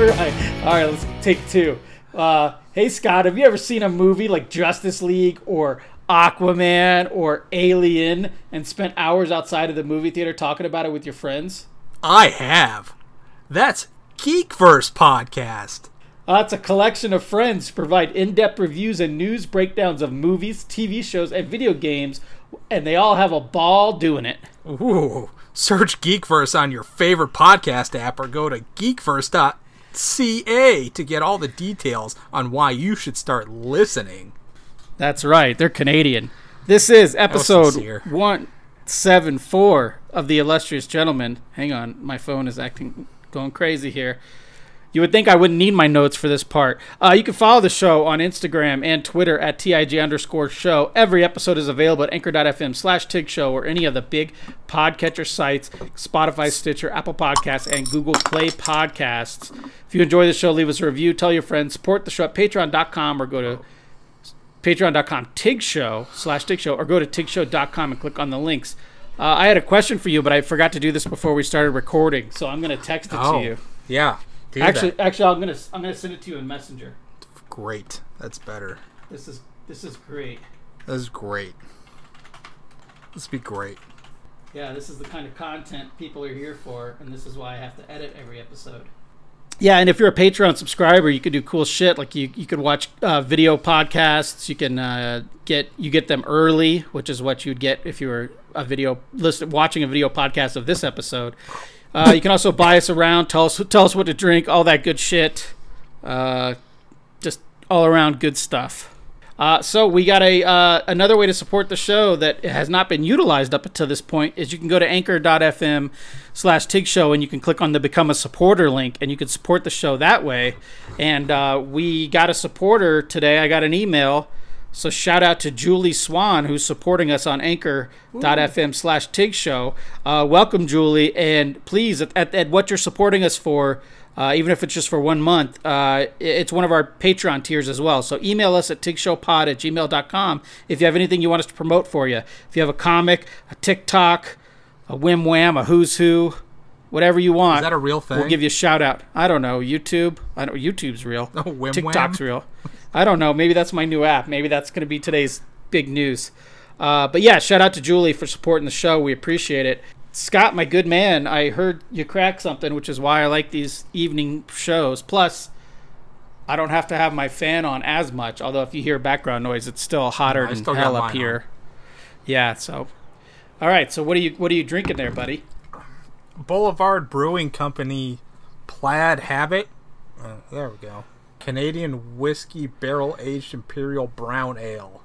All right, let's take two. Hey, Scott, have you ever seen a movie like Justice League or Aquaman or Alien and spent hours outside of the movie theater talking about it with your friends? I have. That's Geekverse Podcast. It's a collection of friends who provide in-depth reviews and news breakdowns of movies, TV shows, and video games, and they all have a ball doing it. Ooh. Search Geekverse on your favorite podcast app or go to geekverse.ca to get all the details on why you should start listening. That's right. They're Canadian. This is episode 174 of The Illustrious Gentleman. Hang on. My phone is going crazy here. You would think I wouldn't need my notes for this part. You can follow the show on Instagram and Twitter at TIG_show. Every episode is available at anchor.fm/TIG show or any of the big podcatcher sites, Spotify, Stitcher, Apple Podcasts, and Google Play Podcasts. If you enjoy the show, leave us a review, tell your friends, support the show at patreon.com or go to patreon.com/TIG show or go to tigshow.com and click on the links. I had a question for you, but I forgot to do this before we started recording, so I'm going to text it to you. Yeah. Actually, I'm gonna send it to you in Messenger. Great, that's better. This is great. That is great. This would be great. Yeah, this is the kind of content people are here for, and this is why I have to edit every episode. Yeah, and if you're a Patreon subscriber, you could do cool shit. Like you could watch video podcasts. You can get them early, which is what you'd get if you were a video watching a video podcast of this episode. You can also buy us around, tell us what to drink, all that good shit. Just all around good stuff. So we got another way to support the show that has not been utilized up until this point is you can go to anchor.fm/TIG show and you can click on the Become a Supporter link and you can support the show that way. And we got a supporter today. I got an email. So shout out to Julie Swan, who's supporting us on anchor.fm/TIG show. Welcome, Julie. And please, at what you're supporting us for, even if it's just for 1 month, it's one of our Patreon tiers as well. So email us at tigshowpod@gmail.com if you have anything you want us to promote for you. If you have a comic, a TikTok, a Wham Wham, a Who's Who, whatever you want. Is that a real thing? We'll give you a shout out. I don't know. YouTube? I don't. YouTube's real. Oh, Wham TikTok's Wham? Real. I don't know. Maybe that's my new app. Maybe that's going to be today's big news. But yeah, shout out to Julie for supporting the show. We appreciate it. Scott, my good man, I heard you crack something, which is why I like these evening shows. Plus, I don't have to have my fan on as much, although if you hear background noise, it's still hotter than hell up here. Yeah, so. All right, so what are you drinking there, buddy? Boulevard Brewing Company Plaid Habit. There we go. Canadian Whiskey Barrel Aged Imperial Brown Ale.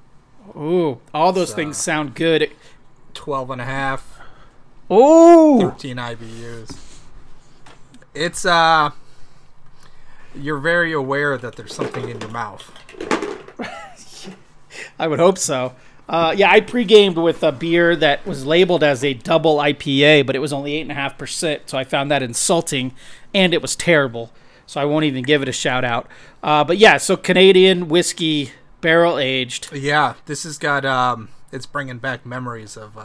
Ooh, all those things sound good. 12.5. Ooh! 13 IBUs. It's, you're very aware that there's something in your mouth. I would hope so. Yeah, I pre-gamed with a beer that was labeled as a double IPA, but it was only 8.5%, so I found that insulting, and it was terrible. So I won't even give it a shout-out. But yeah, so Canadian whiskey, barrel-aged. Yeah, this has got, it's bringing back memories of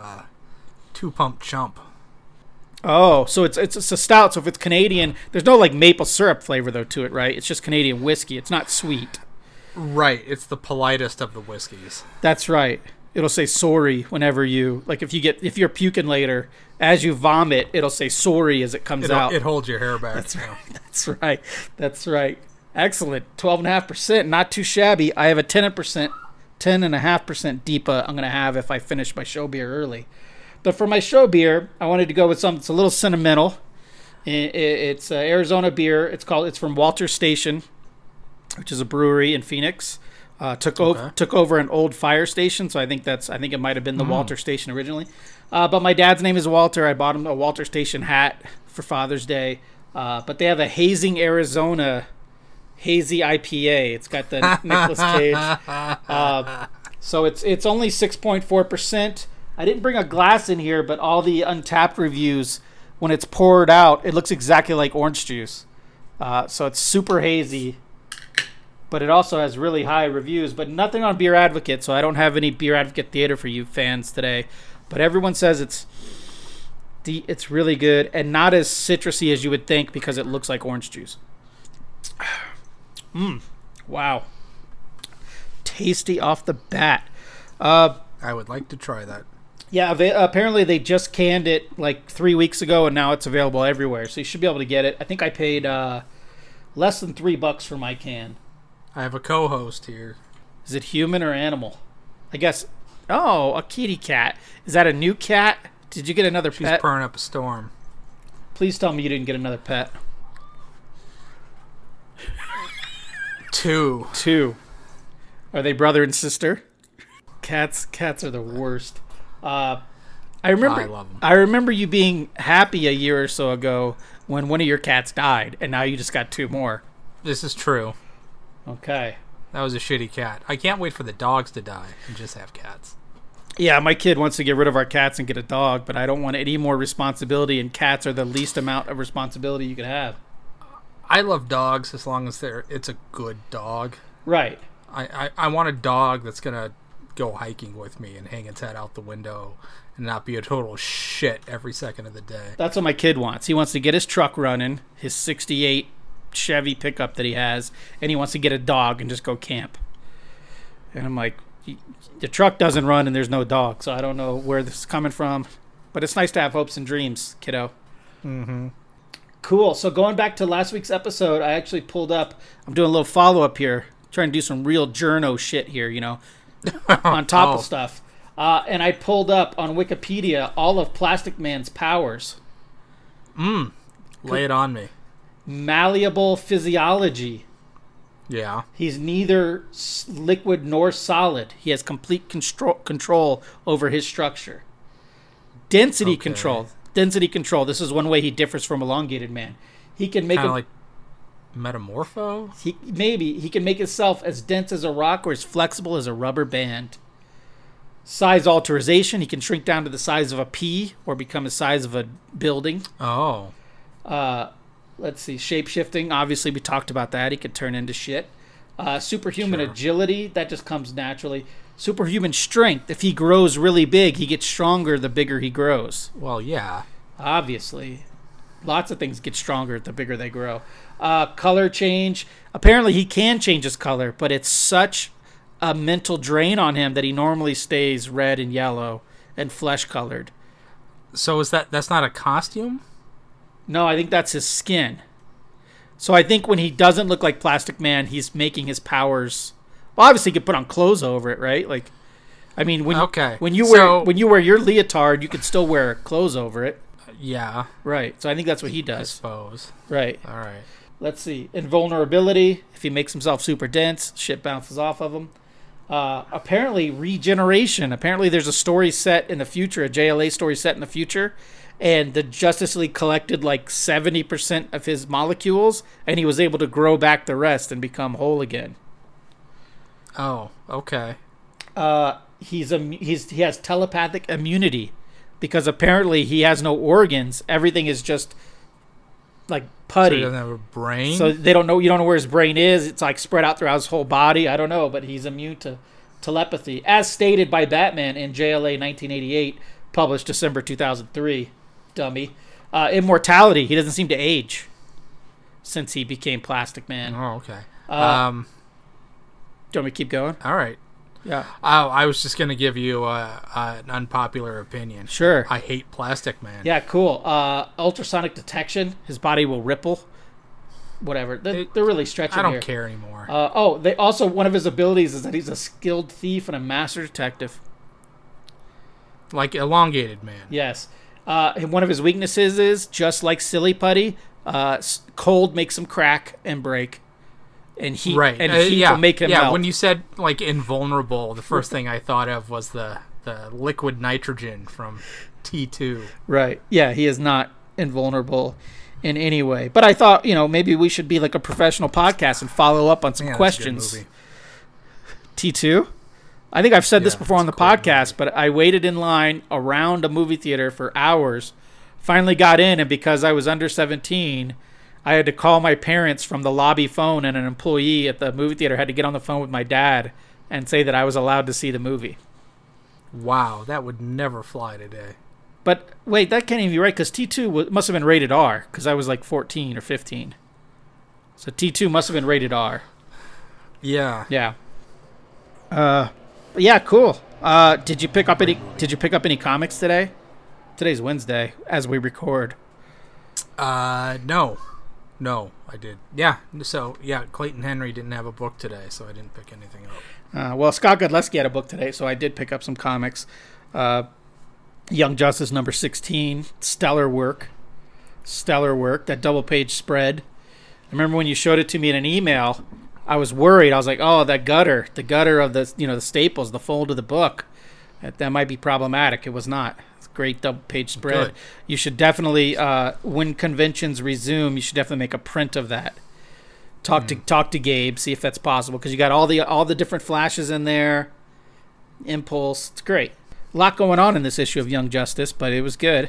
two-pump chump. Oh, so it's a stout. So if it's Canadian, there's no, like, maple syrup flavor, though, to it, right? It's just Canadian whiskey. It's not sweet. Right. It's the politest of the whiskeys. That's right. It'll say sorry whenever you, like, if you're puking later, as you vomit, it'll say sorry as it comes out. It holds your hair back. That's right. That's right. Excellent. 12.5%. Not too shabby. I have a 10.5% DEPA I'm going to have if I finish my show beer early. But for my show beer, I wanted to go with something that's a little sentimental. It's Arizona beer. It's from Walter's Station, which is a brewery in Phoenix. Took over an old fire station, so I think it might have been the Walter Station originally. But my dad's name is Walter. I bought him a Walter Station hat for Father's Day. But they have a Hazing Arizona hazy IPA. It's got the Nicolas Cage. So it's only 6.4%. I didn't bring a glass in here, but all the Untappd reviews, when it's poured out, it looks exactly like orange juice. So it's super hazy. But it also has really high reviews, but nothing on Beer Advocate, so I don't have any Beer Advocate Theater for you fans today. But everyone says it's really good and not as citrusy as you would think because it looks like orange juice. Wow. Tasty off the bat. I would like to try that. Yeah, apparently they just canned it like 3 weeks ago, and now it's available everywhere, so you should be able to get it. I think I paid less than $3 for my can. I have a co-host here. Is it human or animal? I guess... Oh, a kitty cat. Is that a new cat? Did you get another pet? She's purring up a storm. Please tell me you didn't get another pet. Two. Are they brother and sister? Cats are the worst. I remember you being happy a year or so ago when one of your cats died, and now you just got two more. This is true. Okay. That was a shitty cat. I can't wait for the dogs to die and just have cats. Yeah, my kid wants to get rid of our cats and get a dog, but I don't want any more responsibility, and cats are the least amount of responsibility you could have. I love dogs as long as it's a good dog. Right. I want a dog that's going to go hiking with me and hang its head out the window and not be a total shit every second of the day. That's what my kid wants. He wants to get his truck running, his 68 Chevy pickup that he has, and he wants to get a dog and just go camp. And I'm like, the truck doesn't run and there's no dog, so I don't know where this is coming from. But it's nice to have hopes and dreams, kiddo. Mm-hmm. Cool. So going back to last week's episode, I actually pulled up. I'm doing a little follow-up here, trying to do some real journo shit here, you know, on top of stuff. And I pulled up on Wikipedia all of Plastic Man's powers. Lay it on me. Malleable physiology. Yeah. He's neither liquid nor solid. He has complete control over his structure. Density control. Density control. This is one way he differs from Elongated Man. He can make like metamorpho? Maybe. He can make himself as dense as a rock or as flexible as a rubber band. Size alteration. He can shrink down to the size of a pea or become the size of a building. Oh. Let's see. Shape-shifting. Obviously, we talked about that. He could turn into shit. Superhuman agility. That just comes naturally. Superhuman strength. If he grows really big, he gets stronger the bigger he grows. Well, yeah. Obviously. Lots of things get stronger the bigger they grow. Color change. Apparently, he can change his color, but it's such a mental drain on him that he normally stays red and yellow and flesh-colored. So is that's not a costume? No, I think that's his skin. So I think when he doesn't look like Plastic Man, he's making his powers. Well, obviously, he could put on clothes over it, right? Like, I mean, when you wear your leotard, you could still wear clothes over it. Yeah. Right. So I think that's what he does. I suppose. Right. All right. Let's see. Invulnerability. If he makes himself super dense, shit bounces off of him. Apparently, regeneration. Apparently, there's a story set in the future, a JLA story set in the future. And the Justice League collected like 70% of his molecules, and he was able to grow back the rest and become whole again. Oh, okay. He has telepathic immunity because apparently he has no organs. Everything is just like putty. So he doesn't have a brain. So you don't know where his brain is. It's like spread out throughout his whole body. I don't know, but he's immune to telepathy, as stated by Batman in JLA 1988, published December 2003. Dummy. Immortality. He doesn't seem to age since he became Plastic Man. Oh, okay. Do you want me to keep going? All right. Yeah. I was just going to give you an unpopular opinion. Sure. I hate Plastic Man. Yeah, cool. Ultrasonic detection. His body will ripple. Whatever. They're really stretching here. I don't care anymore. One of his abilities is that he's a skilled thief and a master detective. Like Elongated Man. Yes. One of his weaknesses is, just like Silly Putty, cold makes him crack and break. And heat, right. And heat will make him melt. Yeah, when you said, like, invulnerable, the first thing I thought of was the liquid nitrogen from T2. Right. Yeah, he is not invulnerable in any way. But I thought, you know, maybe we should be like a professional podcast and follow up on some questions. That's a good movie. T2? I think I've said this before on the podcast, but I waited in line around a movie theater for hours, finally got in, and because I was under 17, I had to call my parents from the lobby phone, and an employee at the movie theater had to get on the phone with my dad and say that I was allowed to see the movie. Wow, that would never fly today. But wait, that can't even be right, because T2 must have been rated R, because I was like 14 or 15. So T2 must have been rated R. Yeah. Yeah. Yeah, cool. Did you pick up any comics today? Today's Wednesday as we record. No, I did. Yeah. So yeah, Clayton Henry didn't have a book today, so I didn't pick anything up. Well, Scott Godlewski had a book today, so I did pick up some comics. Young Justice number 16, stellar work. That double page spread. I remember when you showed it to me in an email, I was worried. I was like, oh, that gutter, the gutter of the, you know, the staples, the fold of the book, that might be problematic. It was not. It's a great double page spread. Good. You should definitely, when conventions resume, you should definitely make a print of that. Talk to Gabe, see if that's possible, because you got all the different flashes in there. Impulse, it's great. A lot going on in this issue of Young Justice, but it was good.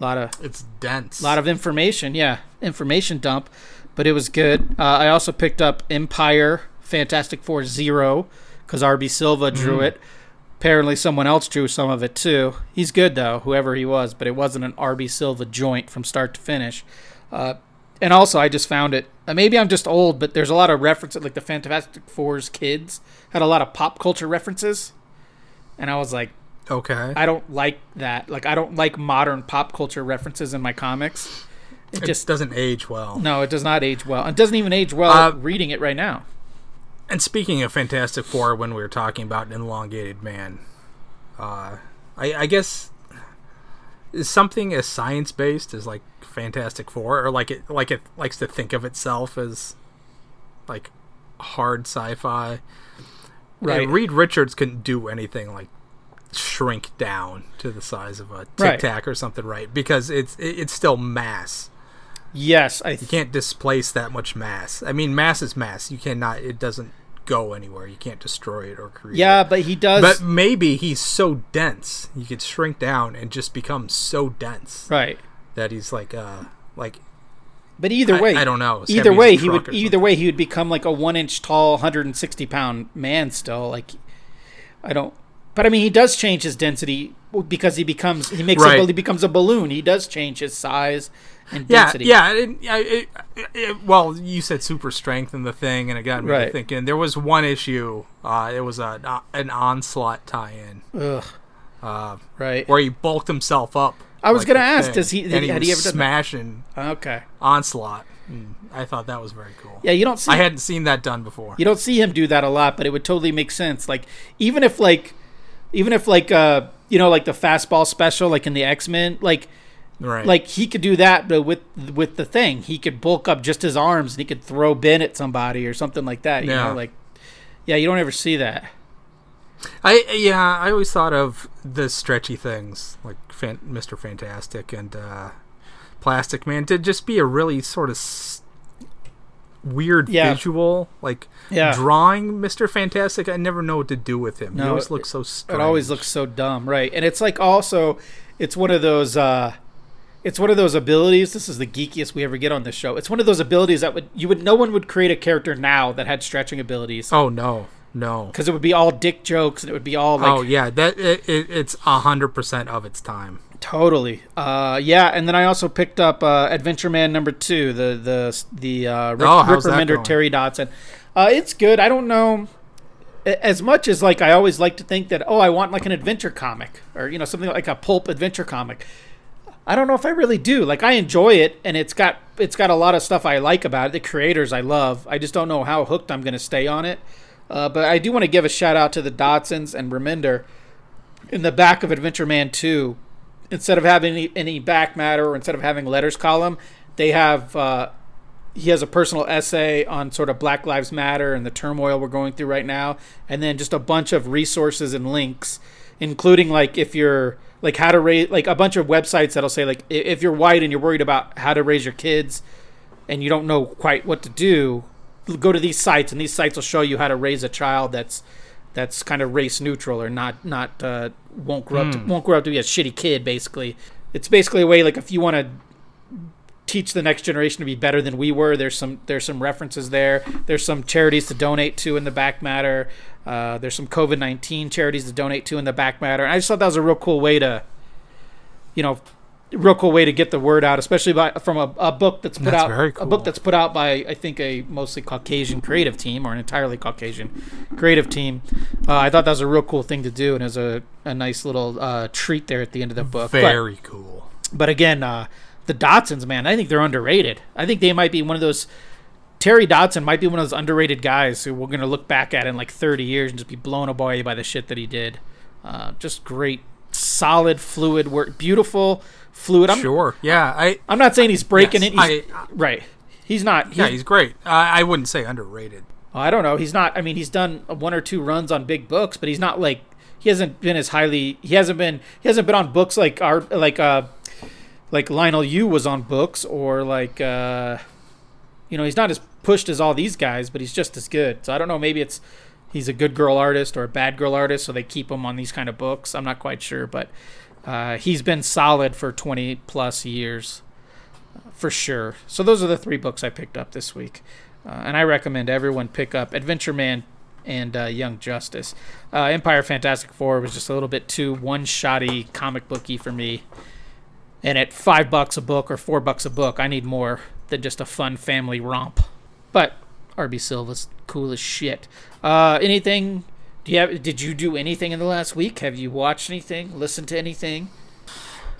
It's dense. A lot of information, yeah. Information dump, but it was good. I also picked up Empire Fantastic Four 0 because RB Silva drew it. Apparently someone else drew some of it too. He's good, though, whoever he was, but it wasn't an RB Silva joint from start to finish. And also I just found it, maybe I'm just old, but there's a lot of references, like the Fantastic Four's kids had a lot of pop culture references. And I was like, okay, I don't like that. Like, I don't like modern pop culture references in my comics. It just doesn't age well. No, it does not age well. It doesn't even age well reading it right now. And speaking of Fantastic Four, when we were talking about an Elongated Man, I guess is something as science-based as like Fantastic Four, or like it likes to think of itself as like hard sci-fi. Right. And Reed Richards couldn't do anything like shrink down to the size of a Tic Tac or something, right? Because it's still mass. Yes, you can't displace that much mass. I mean, mass is mass. You cannot. It doesn't go anywhere. You can't destroy it or create. Yeah, it. But he does. But maybe he's so dense, you could shrink down and just become so dense, right? That he's like. But either way, I don't know. Either way, he would. Either way, he would become like a 1-inch tall, 160-pound man. Still, like, I don't. But I mean, he does change his density because he becomes a balloon. He does change his size and density. Well, you said super strength in the thing, and it got me thinking. There was one issue. It was an Onslaught tie-in. Ugh. Where he bulked himself up. I was going to ask, had he ever done smashing that? Okay. Onslaught. I thought that was very cool. Yeah, you don't see. I hadn't seen that done before. You don't see him do that a lot, but it would totally make sense. Like, even if you know, like the fastball special, like in the X-Men, like he could do that, but with the thing, he could bulk up just his arms and he could throw Ben at somebody or something like that. You know, like, yeah, you don't ever see that. I always thought of the stretchy things like Mr. Fantastic and Plastic Man to just be a really sort of weird visual, drawing Mr. Fantastic. I never know what to do with him. No, he always looks so strange. It always looks so dumb, right? And it's like also, it's one of those abilities. This is the geekiest we ever get on this show. It's one of those abilities that no one would create a character now that had stretching abilities. Oh no, because it would be all dick jokes and it would be all like. Oh yeah, that it's 100% of its time. Totally. Yeah, and then I also picked up Adventure Man number 2, the Rick Remender, Terry Dodson. It's good. I don't know as much as like I always like to think that I want like an adventure comic or you know something like a pulp adventure comic. I don't know if I really do. Like I enjoy it and it's got a lot of stuff I like about it. The creators I love. I just don't know how hooked I'm going to stay on it. But I do want to give a shout out to the Dodsons and Remender. In the back of Adventure Man 2, instead of having any back matter or instead of having letters column, they have he has a personal essay on sort of Black Lives Matter and the turmoil we're going through right now, and then just a bunch of resources and links, including like if you're like how to raise like a bunch of websites that'll say like if you're white and you're worried about how to raise your kids and you don't know quite what to do, go to these sites and these sites will show you how to raise a child that's kind of race neutral or not won't grow up to be a shitty kid. Basically, it's basically a way like if you want to teach the next generation to be better than we were, there's some references there. There's some charities to donate to in the back matter. There's some COVID-19 charities to donate to in the back matter. And I just thought that was a real cool way to, you know, real cool way to get the word out, especially from a book that's put out. Very cool. A book that's put out by, I think, a mostly Caucasian creative team, or an entirely Caucasian creative team. I thought that was a real cool thing to do, and it was a nice little treat there at the end of the book. Very cool. But again, the Dodsons, man, I think they're underrated. I think they might be one of those. Terry Dodson might be one of those underrated guys who we're going to look back at in like 30 years and just be blown away by the shit that he did. Just great, solid, fluid work. Beautiful, fluid. Sure. Yeah. I'm not saying he's breaking it. Right. He's not. Yeah, he's great. I wouldn't say underrated. I don't know. He's not. I mean, he's done one or two runs on big books, but he's not like, he hasn't been as highly, he hasn't been on books like Lionel Yu was on books, or like, he's not as pushed as all these guys, but he's just as good. So I don't know, maybe it's he's a good girl artist or a bad girl artist, so they keep him on these kind of books. I'm not quite sure, but he's been solid for 20 plus years for sure. So those are the three books I picked up this week, and I recommend everyone pick up Adventure Man and Young Justice. Empire Fantastic Four was just a little bit too one-shotty, comic booky for me, and at $5 a book or $4 a book, I need more than just a fun family romp. But RB Silva's cool as shit. Anything? Did you do anything in the last week? Have you watched anything? Listened to anything?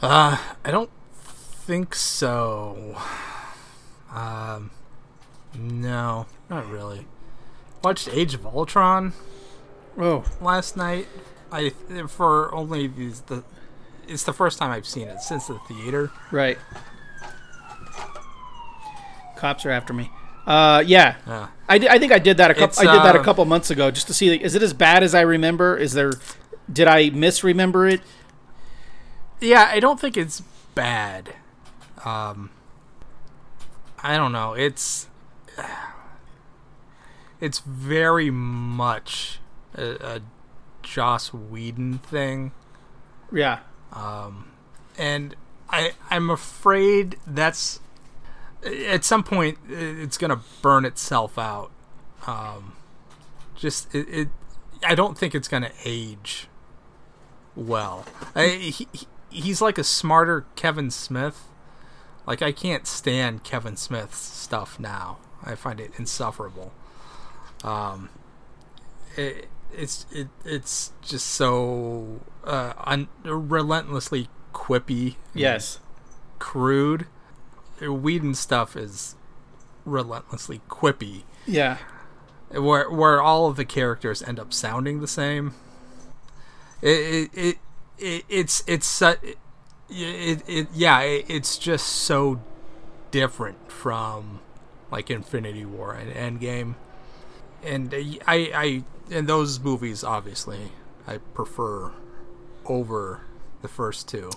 I don't think so. No, not really. Watched Age of Ultron. Oh, last night. It's the first time I've seen it since the theater. Right. Cops are after me. Yeah. I think I did that a couple months ago, just to see, like, is it as bad as I remember? Did I misremember it? Yeah, I don't think it's bad. I don't know. It's very much a Joss Whedon thing. Yeah. And I'm afraid that's, at some point, it's gonna burn itself out. I don't think it's gonna age well. He's like a smarter Kevin Smith. Like, I can't stand Kevin Smith's stuff now. I find it insufferable. It's just so relentlessly quippy. Yes. Crude. Whedon stuff is relentlessly quippy. Yeah. Where all of the characters end up sounding the same. It's just so different from like Infinity War and Endgame. And in those movies, obviously, I prefer over the first two.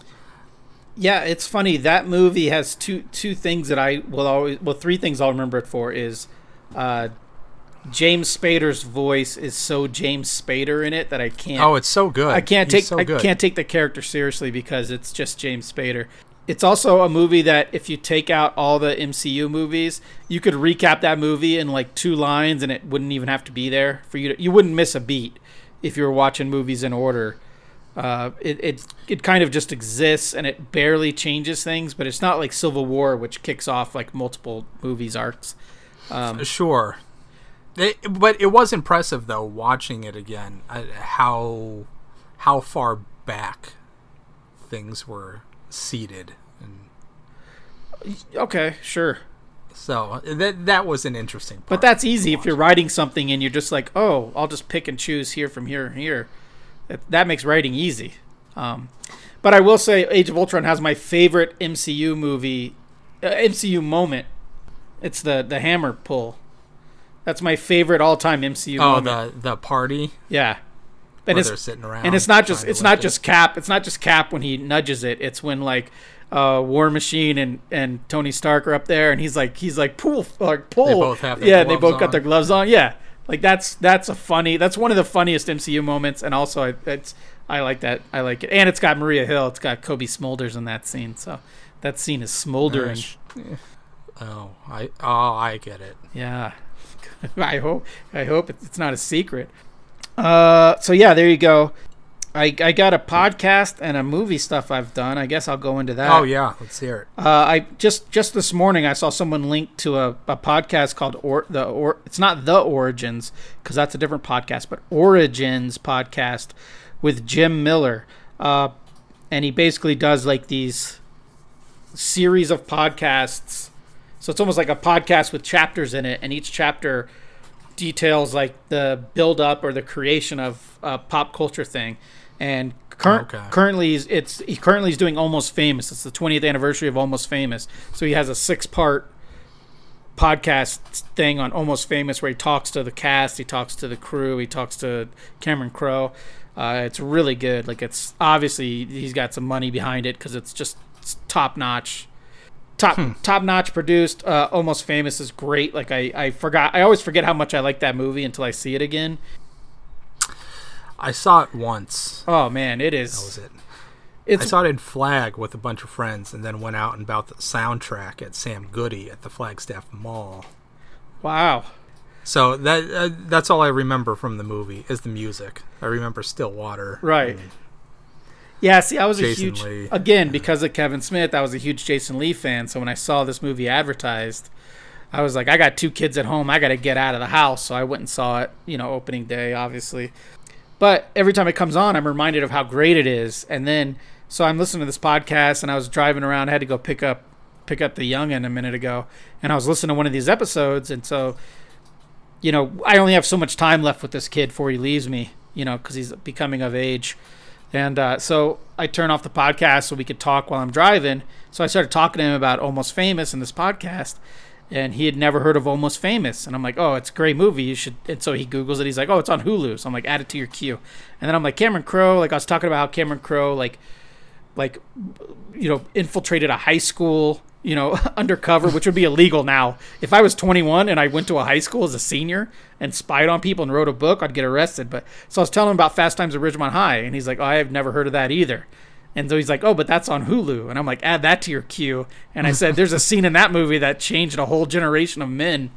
Yeah, it's funny. That movie has two things that I will always... Well, three things I'll remember it for is James Spader's voice is so James Spader in it that I can't... Oh, it's so good. I can't take the character seriously because it's just James Spader. It's also a movie that if you take out all the MCU movies, you could recap that movie in like two lines and it wouldn't even have to be there for you. You wouldn't miss a beat if you were watching movies in order. It kind of just exists, and it barely changes things, but it's not like Civil War, which kicks off like multiple movies arcs. Sure. But it was impressive, though, watching it again, how far back things were seated. Okay, sure. So that was an interesting part. But that's easy if you're writing something and you're just like, oh, I'll just pick and choose here from here and here. That makes writing easy. But I will say Age of Ultron has my favorite MCU movie, MCU moment. It's the hammer pull. That's my favorite all-time MCU moment. Oh, the party? Yeah. And they're sitting around. And it's not just Cap. It's not just Cap when he nudges it. It's when like War Machine and Tony Stark are up there, and he's like pull. They both have their gloves on. Yeah, they both got their gloves on. Yeah. Like that's one of the funniest MCU moments, and also I like that. I like it, and it's got Maria Hill. It's got Kobe Smulders in that scene, so that scene is smoldering. I get it. Yeah, I hope it's not a secret. So yeah, there you go. I got a podcast and a movie stuff I've done. I guess I'll go into that. Oh, yeah. Let's hear it. I just this morning, I saw someone link to a podcast called it's not The Origins, because that's a different podcast, but Origins Podcast with Jim Miller. And he basically does like these series of podcasts. So it's almost like a podcast with chapters in it. And each chapter details like the build up or the creation of a pop culture thing. And currently he's doing Almost Famous. It's the 20th anniversary of Almost Famous. So he has a 6-part podcast thing on Almost Famous where he talks to the cast, he talks to the crew, he talks to Cameron Crowe. It's really good. Like, it's obviously he's got some money behind it because it's just top notch produced. Almost Famous is great. Like, I always forget how much I like that movie until I see it again. I saw it once. Oh man, it is. That was it. I saw it in Flag with a bunch of friends, and then went out and bought the soundtrack at Sam Goody at the Flagstaff Mall. Wow. So that's all I remember from the movie is the music. I remember Stillwater. Right. Yeah. See, I was because of Kevin Smith. I was a huge Jason Lee fan. So when I saw this movie advertised, I was like, I got 2 kids at home. I got to get out of the house. So I went and saw it. You know, opening day, obviously. But every time it comes on, I'm reminded of how great it is. And then, so I'm listening to this podcast, and I was driving around. I had to go pick up the young'un a minute ago, and I was listening to one of these episodes. And so, you know, I only have so much time left with this kid before he leaves me, you know, because he's becoming of age. And so I turn off the podcast so we could talk while I'm driving. So I started talking to him about Almost Famous in this podcast, and he had never heard of Almost Famous. And I'm like, oh, it's a great movie. You should. And so he Googles it. He's like, oh, it's on Hulu. So I'm like, add it to your queue. And then I'm like, Cameron Crowe. Like, I was talking about how Cameron Crowe, like, you know, infiltrated a high school, you know, undercover, which would be illegal now. If I was 21 and I went to a high school as a senior and spied on people and wrote a book, I'd get arrested. But so I was telling him about Fast Times at Ridgemont High, and he's like, oh, I have never heard of that either. And so he's like, oh, but that's on Hulu. And I'm like, add that to your queue. And I said, there's a scene in that movie that changed a whole generation of men's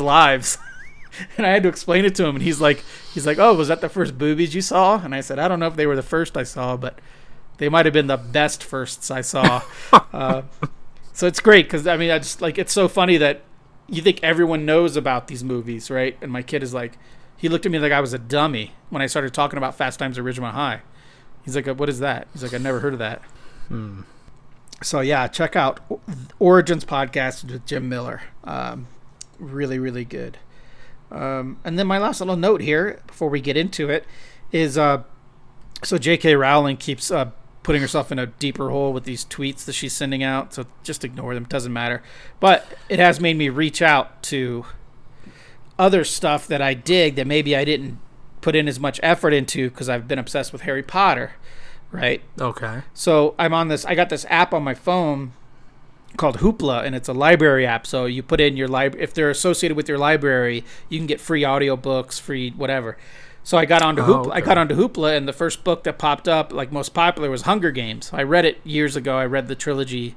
lives. And I had to explain it to him. And he's like, oh, was that the first boobies you saw? And I said, I don't know if they were the first I saw, but they might have been the best firsts I saw. So it's great because, I mean, I just like, it's so funny that you think everyone knows about these movies, right? And my kid is like, he looked at me like I was a dummy when I started talking about Fast Times at Ridgemont High. He's like, what is that? He's like, I've never heard of that. So, yeah, check out Origins Podcast with Jim Miller. Really, really good. And then my last little note here before we get into it is... So J.K. Rowling keeps putting herself in a deeper hole with these tweets that she's sending out. So just ignore them. It doesn't matter. But it has made me reach out to other stuff that I dig that maybe I didn't put in as much effort into because I've been obsessed with Harry Potter, right? Okay. So I got this app on my phone called Hoopla, and it's a library app. So you put in your library. If they're associated with your library, you can get free audiobooks, free whatever. So I got onto Hoopla. I got onto Hoopla, and the first book that popped up, like most popular, was Hunger Games. I read it years ago. I read the trilogy,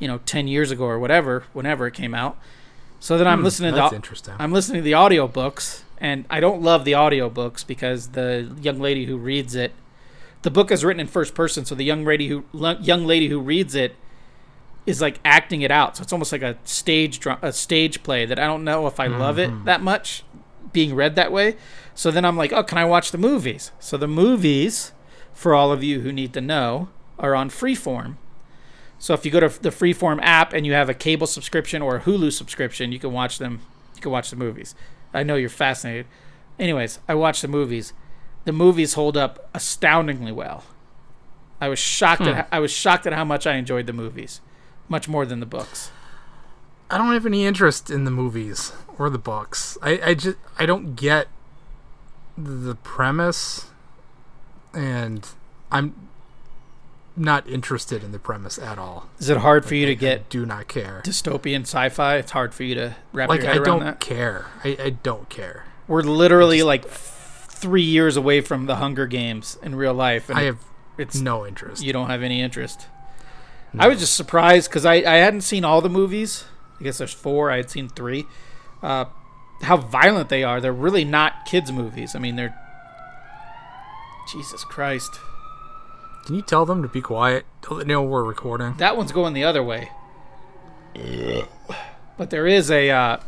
you know, 10 years ago or whatever, whenever it came out. So then I'm listening to the audiobooks, and I don't love the audiobooks because the young lady who reads it, the book is written in first person, so the young lady who reads it is like acting it out. So it's almost like a stage play that I don't know if I love it that much being read that way. So then I'm like, oh, can I watch the movies? So the movies, for all of you who need to know, are on Freeform. So if you go to the Freeform app and you have a cable subscription or a Hulu subscription, you can watch them. You can watch the movies. I know you're fascinated. Anyways, I watched the movies. The movies hold up astoundingly well. I was shocked at how much I enjoyed the movies, much more than the books. I don't have any interest in the movies or the books. I don't get the premise, and I'm not interested in the premise at all. Is it hard for you to get? I do not care. Dystopian sci-fi. It's hard for you to wrap your head around that. I don't care. We're literally 3 years away from the Hunger Games in real life. And I have no interest. You don't have any interest. No. I was just surprised because I hadn't seen all the movies. I guess there's 4. I had seen 3. How violent they are. They're really not kids' movies. I mean, they're Jesus Christ. Can you tell them to be quiet? Don't they know we're recording? That one's going the other way. But there is a not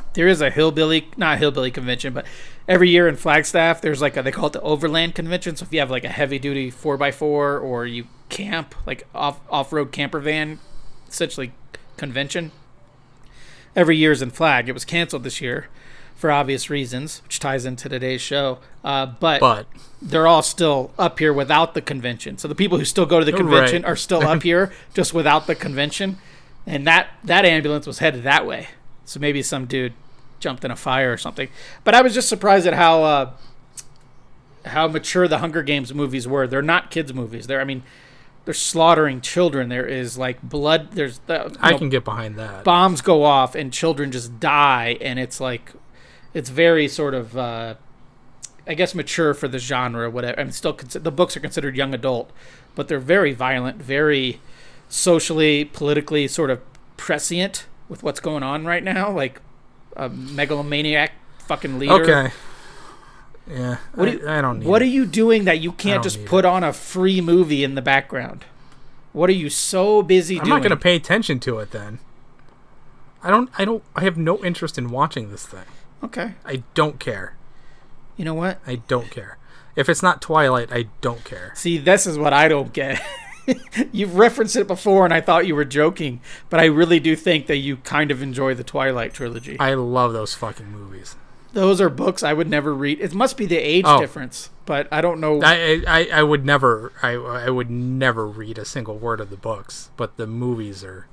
hillbilly convention, but every year in Flagstaff, there's like they call it the Overland Convention. So if you have like a heavy duty 4x4 or you camp, like off-road camper van, essentially convention. Every year's in Flag. It was canceled this year for obvious reasons, which ties into today's show. But they're all still up here without the convention. So the people who still go to the convention are still up here just without the convention. And that ambulance was headed that way. So maybe some dude jumped in a fire or something. But I was just surprised at how mature the Hunger Games movies were. They're not kids' movies. They're slaughtering children. There is like blood. I can get behind that. Bombs go off and children just die, and it's like it's very sort of I guess mature for the genre. Whatever. The books are considered young adult, but they're very violent, very socially, politically, sort of prescient with what's going on right now, like a megalomaniac fucking leader. Okay. Yeah. What are you doing that you can't just put on a free movie in the background? What are you so busy doing? I'm not going to pay attention to it then. I have no interest in watching this thing. Okay. I don't care. You know what? I don't care. If it's not Twilight, I don't care. See, this is what I don't get. You've referenced it before, and I thought you were joking, but I really do think that you kind of enjoy the Twilight trilogy. I love those fucking movies. Those are books I would never read. It must be the age difference, but I don't know. I would never read a single word of the books, but the movies are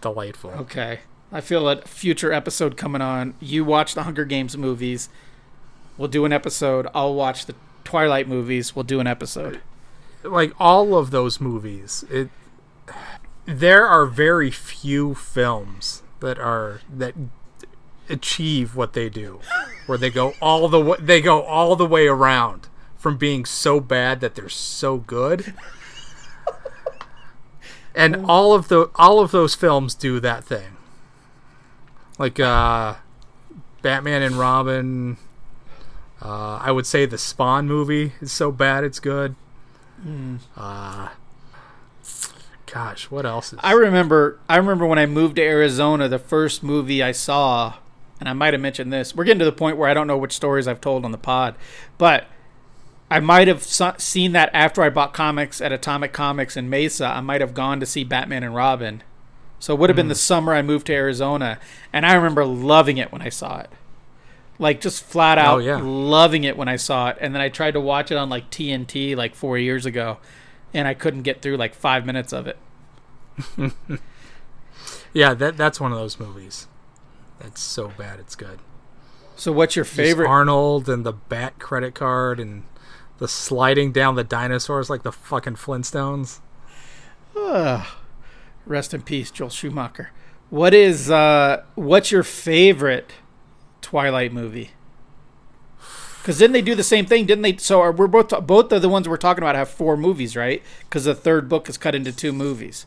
delightful. Okay, I feel a future episode coming on. You watch the Hunger Games movies. We'll do an episode. I'll watch the Twilight movies. We'll do an episode. Like all of those movies, there are very few films that achieve what they do, where they go all the way around from being so bad that they're so good. And all of those films do that thing, like Batman and Robin. I would say the Spawn movie is so bad it's good. Gosh, what else is... I remember when I moved to Arizona, the first movie I saw, and I might have mentioned this, we're getting to the point where I don't know which stories I've told on the pod, but I might have seen that after I bought comics at Atomic Comics in Mesa. I might have gone to see Batman and Robin, so it would have been the summer I moved to Arizona, and I remember loving it when I saw it. Like, just flat out loving it when I saw it. And then I tried to watch it on, like, TNT, like, 4 years ago. And I couldn't get through, like, 5 minutes of it. Yeah, that's one of those movies. That's so bad it's good. So what's your favorite? Just Arnold and the Bat credit card and the sliding down the dinosaurs like the fucking Flintstones. Rest in peace, Joel Schumacher. What's your favorite Twilight movie? Because didn't they do the same thing? Didn't they? So we're both of the ones we're talking about have four movies, right? Because the third book is cut into two movies,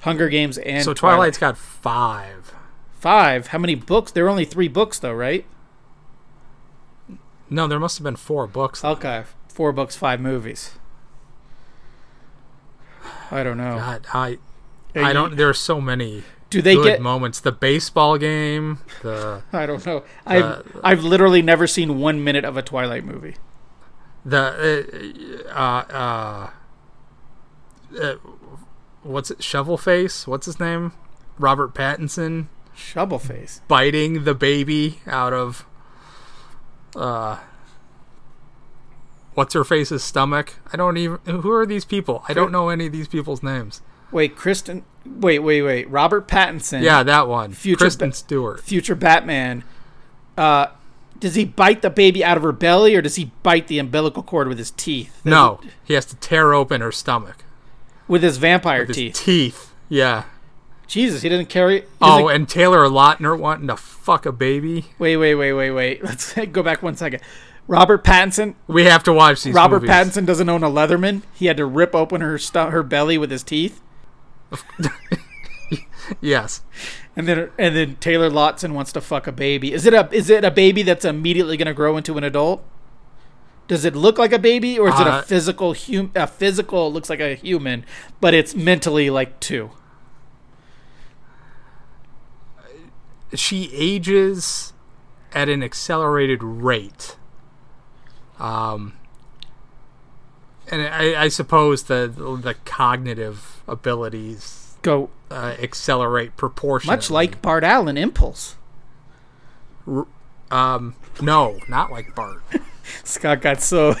Hunger Games and so Twilight's got five. Five? How many books? There are only three books, though, right? No, there must have been four books. Though. Okay, four books, five movies. I don't know. God, I don't. There are so many. Do they get moments? The baseball game. I don't know. I've literally never seen 1 minute of a Twilight movie. What's it? Shovelface? What's his name? Robert Pattinson. Shovelface biting the baby out of what's her face's stomach. I don't even. Who are these people? I don't know any of these people's names. Wait, wait. Robert Pattinson. Yeah, that one. Kristen Stewart. Future Batman. Does he bite the baby out of her belly, or does he bite the umbilical cord with his teeth? No, he has to tear open her stomach. With his vampire teeth. His teeth, yeah. Jesus, he doesn't carry... and Taylor Lautner wanting to fuck a baby. Wait. Let's go back 1 second. Robert Pattinson. We have to watch these movies. Robert Pattinson doesn't own a Leatherman. He had to rip open her belly with his teeth. Yes. And then Taylor Lautner wants to fuck a baby. Is it a baby that's immediately going to grow into an adult? Does it look like a baby, or is it a physical human? A physical looks like a human, but it's mentally like two. She ages at an accelerated rate. And I suppose the cognitive abilities go accelerate proportionally. Much like Bart Allen Impulse. No, not like Bart. Scott got so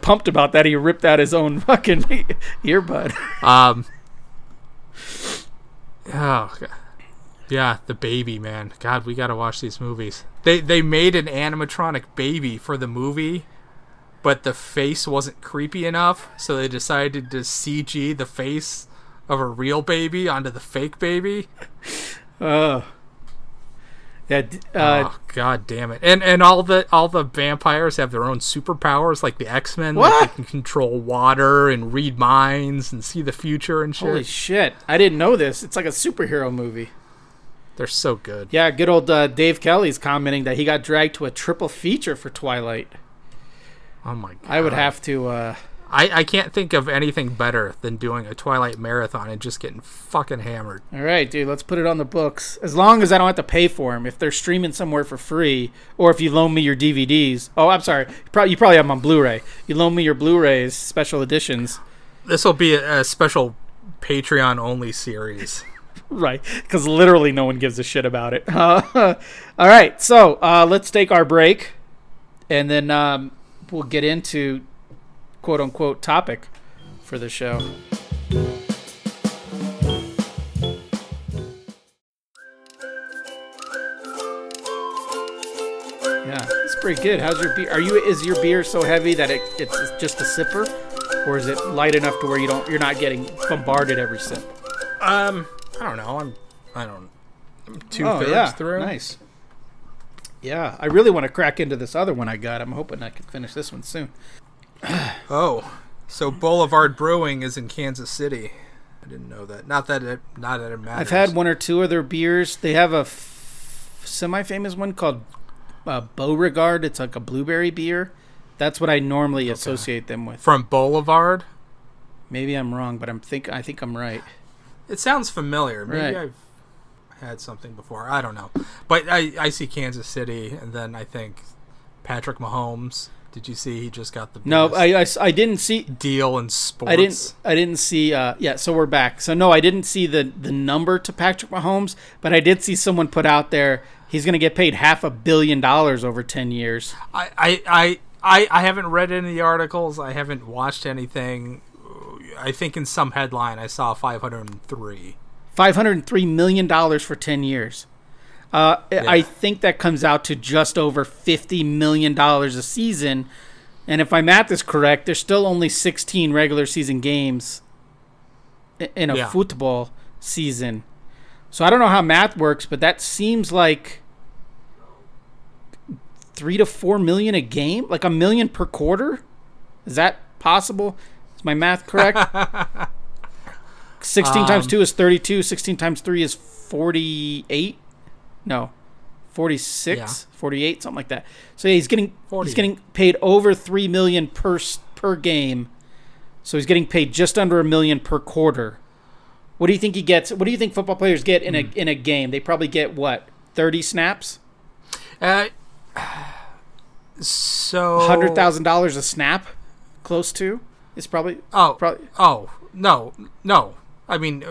pumped about that he ripped out his own fucking earbud. Oh God. Yeah, the baby, man. God, we got to watch these movies. They made an animatronic baby for the movie, but the face wasn't creepy enough, so they decided to CG the face of a real baby onto the fake baby. Oh, God damn it. And all the vampires have their own superpowers, like the X-Men. What? Like they can control water and read minds and see the future and shit. Holy shit. I didn't know this. It's like a superhero movie. They're so good. Yeah, good old Dave Kelly's commenting that he got dragged to a triple feature for Twilight. Oh, my God. I would have to... I can't think of anything better than doing a Twilight marathon and just getting fucking hammered. All right, dude, let's put it on the books. As long as I don't have to pay for them. If they're streaming somewhere for free, or if you loan me your DVDs. Oh, I'm sorry. You probably have them on Blu-ray. You loan me your Blu-rays, special editions. This will be a special Patreon-only series. Right, because literally no one gives a shit about it. All right, so let's take our break, and then we'll get into quote-unquote topic for the show. Yeah, it's pretty good. How's your beer? Is your beer so heavy that it's just a sipper, or is it light enough to where you're not getting bombarded every sip? I don't know. I'm two-thirds through. Nice. Yeah, I really want to crack into this other one I got. I'm hoping I can finish this one soon. Oh, so Boulevard Brewing is in Kansas City. I didn't know that. Not that it matters. I've had one or two of their beers. They have a semi-famous one called Beauregard. It's like a blueberry beer. That's what I normally associate them with. From Boulevard? Maybe I'm wrong, but I think I'm right. It sounds familiar. Maybe right. I've had something before. I don't know. But I see Kansas City, and then I think Patrick Mahomes. Did you see he just got the best I didn't see deal in sports. I didn't see. Yeah, so we're back. So no, I didn't see the number to Patrick Mahomes, but I did see someone put out there he's going to get paid $500 million over 10 years. I haven't read any of the articles. I haven't watched anything. I think in some headline I saw $503 million for 10 years. Yeah. I think that comes out to just over $50 million a season, and if my math is correct, there's still only 16 regular season games in a football season. So I don't know how math works, but that seems like $3 to $4 million a game, like $1 million per quarter. Is that possible? My math correct? 16 times 2 is 32. 16 times 3 is 48. No, 46, 48, something like that. So yeah, he's getting paid over $3 million per game. So he's getting paid just under $1 million per quarter. What do you think he gets? What do you think football players get in a game? They probably get what, 30 snaps? So $100,000 a snap, close to. It's probably no. I mean,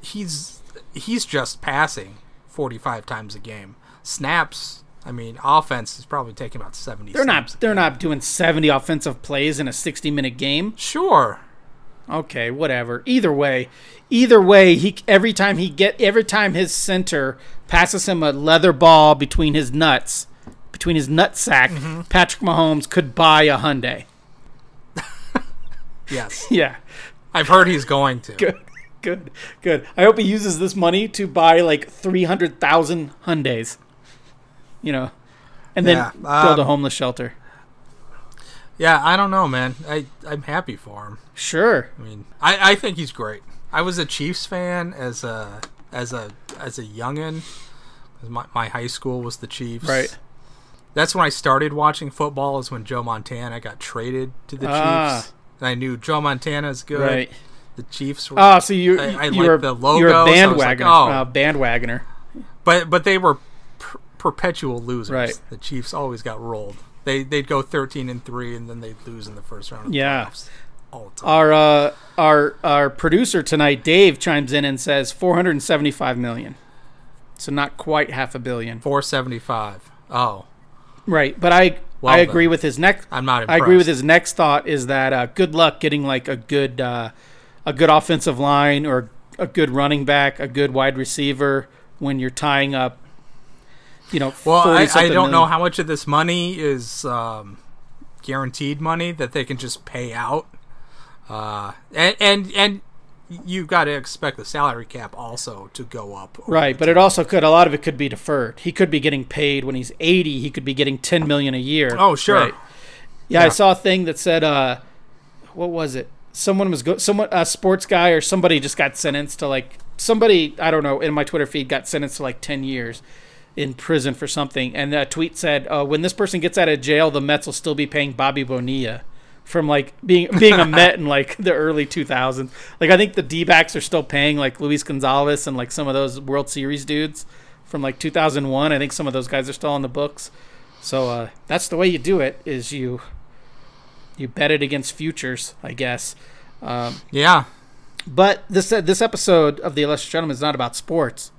he's just passing 45 times a game. Snaps, I mean, offense is probably taking about 70. They're not doing 70 offensive plays in a 60-minute game. Sure. Okay, whatever. Either way, every time his center passes him a leather ball between his nutsack, Patrick Mahomes could buy a Hyundai. Yes. Yeah. I've heard he's going to. Good. I hope he uses this money to buy like 300,000 Hyundais. You know, and then build a homeless shelter. Yeah, I don't know, man. I'm happy for him. Sure. I mean, I think he's great. I was a Chiefs fan as a youngin'. My high school was the Chiefs. Right. That's when I started watching football, is when Joe Montana got traded to the Chiefs. And I knew Joe Montana's good. Right. The Chiefs were... Oh, so you, you were the logo. You're a bandwagoner. So like, bandwagoner. But they were perpetual losers. Right. The Chiefs always got rolled. They'd go 13-3, and then they'd lose in the first round of the playoffs. All the time. Our producer tonight, Dave, chimes in and says $475 million. So not quite half a billion. 475. Oh. Right, but I agree with his next. I'm not impressed. I agree with his next thought is that good luck getting like a good offensive line or a good running back, a good wide receiver when you're tying up. You know, well, I don't know how much of this money is guaranteed money that they can just pay out, and you've got to expect the salary cap also to go up. Right, but it also could, a lot of it could be deferred. He could be getting paid when he's 80. He could be getting $10 million a year. Oh, sure. Right? Yeah, I saw a thing that said, what was it? Someone, a sports guy or somebody just got sentenced to like, somebody, I don't know, in my Twitter feed got sentenced to like 10 years in prison for something. And a tweet said, when this person gets out of jail, the Mets will still be paying Bobby Bonilla. From like being a Met in like the early 2000s, like I think the D-backs are still paying like Luis Gonzalez and like some of those World Series dudes from like 2001. I think some of those guys are still on the books. So that's the way you do it: is you bet it against futures, I guess. Yeah. But this episode of The Illustrious Gentleman is not about sports,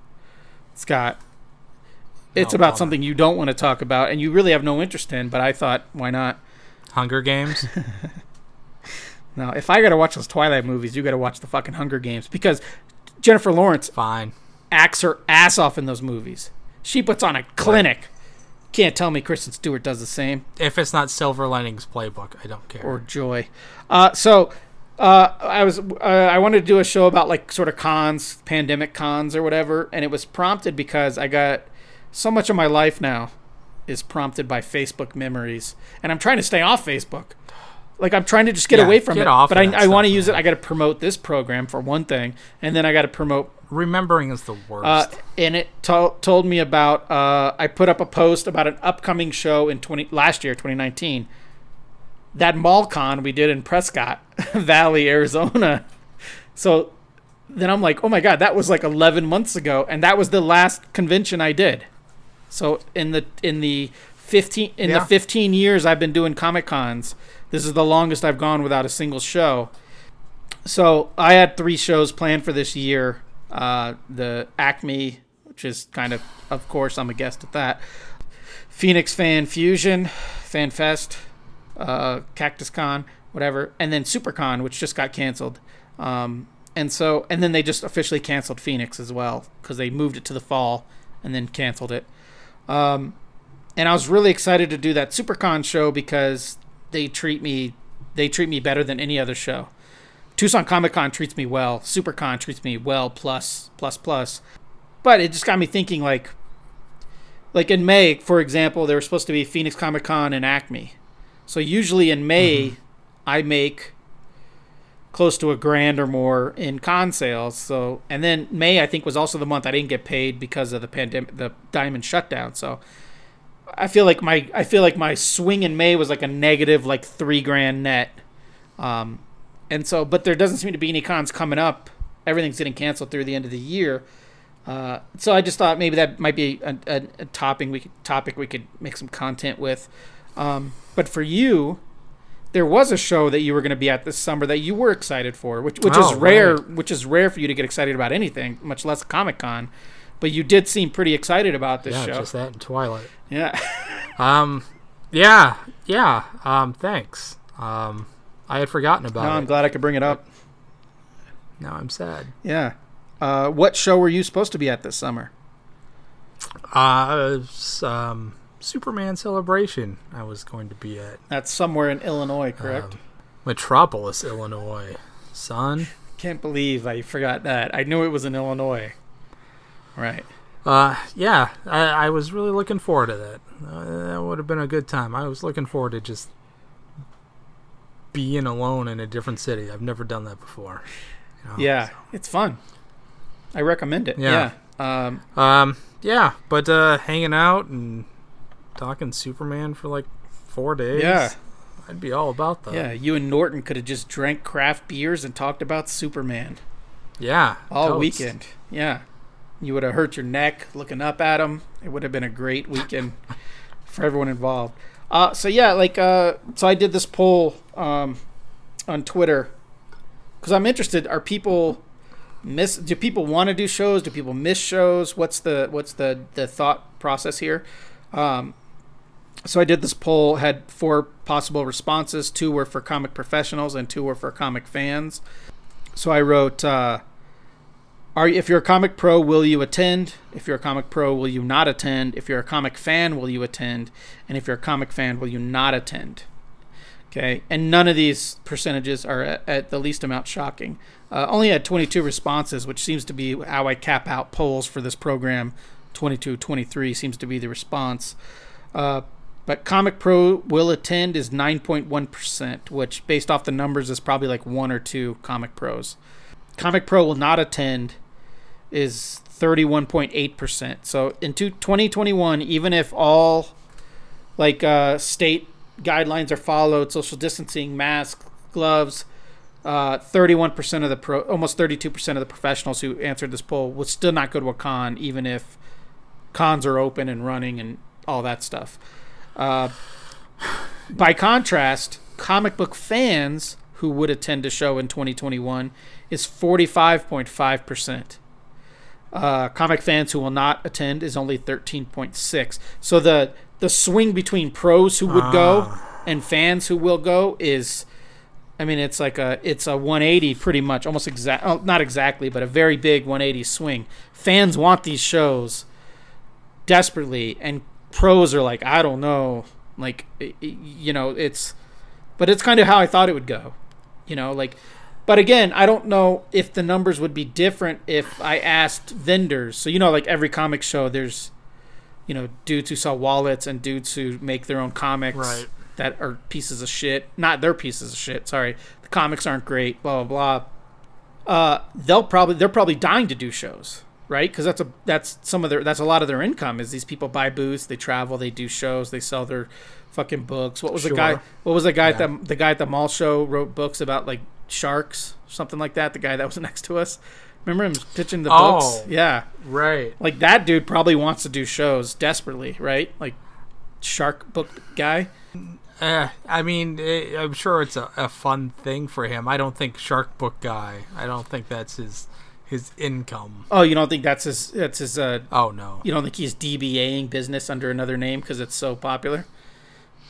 Scott. It's about something you don't want to talk about and you really have no interest in. But I thought, why not? Hunger Games? No, if I gotta watch those Twilight movies, you gotta watch the fucking Hunger Games because Jennifer Lawrence acts her ass off in those movies. She puts on a clinic. Right. Can't tell me Kristen Stewart does the same. If it's not Silver Linings Playbook, I don't care. Or Joy. I wanted to do a show about like sort of cons, pandemic cons or whatever, and it was prompted because I got so much of my life now is prompted by Facebook memories, and I'm trying to stay off Facebook. Like I'm trying to just get away from it. But I want to use it. I got to promote this program for one thing, and then I got to promote. Remembering is the worst. And it told me about. I put up a post about an upcoming show in last year, 2019. That MallCon we did in Prescott Valley, Arizona. So then I'm like, oh my god, that was like 11 months ago, and that was the last convention I did. So in the 15 years I've been doing Comic Cons, this is the longest I've gone without a single show. So I had 3 shows planned for this year. The Acme, which is of course, I'm a guest at that. Phoenix Fan Fusion, Fan Fest, Cactus Con, whatever, and then SuperCon, which just got canceled. And then they just officially canceled Phoenix as well because they moved it to the fall and then canceled it. And I was really excited to do that SuperCon show because they treat me better than any other show. Tucson Comic-Con treats me well. SuperCon treats me well, plus. But it just got me thinking, like in May, for example, there was supposed to be Phoenix Comic-Con and Acme. So usually in May, I make close to $1,000 or more in con sales. So, and then May, I think, was also the month I didn't get paid because of the pandemic, the diamond shutdown. So I feel like my swing in May was like a negative, like $3,000 net. But there doesn't seem to be any cons coming up. Everything's getting canceled through the end of the year. So I just thought maybe that might be a topic we could make some content with. But for you, there was a show that you were going to be at this summer that you were excited for, which is rare for you to get excited about anything, much less Comic-Con. But you did seem pretty excited about this show. Yeah, just that and Twilight. Yeah. Thanks. I had forgotten about it. No, I'm glad I could bring it up. Now I'm sad. Yeah. What show were you supposed to be at this summer? Superman Celebration I was going to be at. That's somewhere in Illinois, correct? Metropolis, Illinois. Son. Can't believe I forgot that. I knew it was in Illinois. Right. I was really looking forward to that. That would have been a good time. I was looking forward to just being alone in a different city. I've never done that before. You know, It's fun. I recommend it. Yeah. But hanging out and talking Superman for like 4 days. Yeah. I'd be all about that. Yeah, you and Norton could have just drank craft beers and talked about Superman. Yeah. All totes. Weekend. Yeah. You would have hurt your neck looking up at him. It would have been a great weekend for everyone involved. So I did this poll on Twitter because I'm interested. Are people do people want to do shows? Do people miss shows? What's the thought process here? So I did this poll, had 4 possible responses. 2 were for comic professionals and 2 were for comic fans. So I wrote, if you're a comic pro, will you attend? If you're a comic pro, will you not attend? If you're a comic fan, will you attend? And if you're a comic fan, will you not attend? Okay, and none of these percentages are at the least amount shocking. Only had 22 responses, which seems to be how I cap out polls for this program. 22-23 seems to be the response. But comic pro will attend is 9.1%, which based off the numbers is probably like 1 or 2 comic pros. Comic pro will not attend is 31.8%. So in 2021, even if all like state guidelines are followed, social distancing, masks, gloves, 31% of the almost 32% of the professionals who answered this poll would still not go to a con, even if cons are open and running and all that stuff. By contrast, comic book fans who would attend a show in 2021 is 45.5%. Comic fans who will not attend is only 13.6%. So the swing between pros who would go and fans who will go is, I mean, it's like a 180 pretty much, almost not exactly, but a very big 180 swing. Fans want these shows desperately, and pros are like, I don't know, like, you know, but it's kind of how I thought it would go, you know, like, but again, I don't know if the numbers would be different if I asked vendors. So, you know, like every comic show, there's, you know, dudes who sell wallets and dudes who make their own comics that are pieces of shit. Not their pieces of shit, sorry. The comics aren't great, blah, blah, blah. They're probably dying to do shows. Right, because that's a lot of their income is these people buy booths, they travel, they do shows, they sell their fucking books. What was the guy yeah. The guy at the mall show wrote books about like sharks, something like that. The guy that was next to us, remember him pitching the books? Yeah, right. Like that dude probably wants to do shows desperately, right? Like shark book guy. I mean, I'm sure it's a fun thing for him. I don't think shark book guy. I don't think that's his. His income. Oh, you don't think that's his? That's his. Oh no. You don't think he's DBAing business under another name because it's so popular?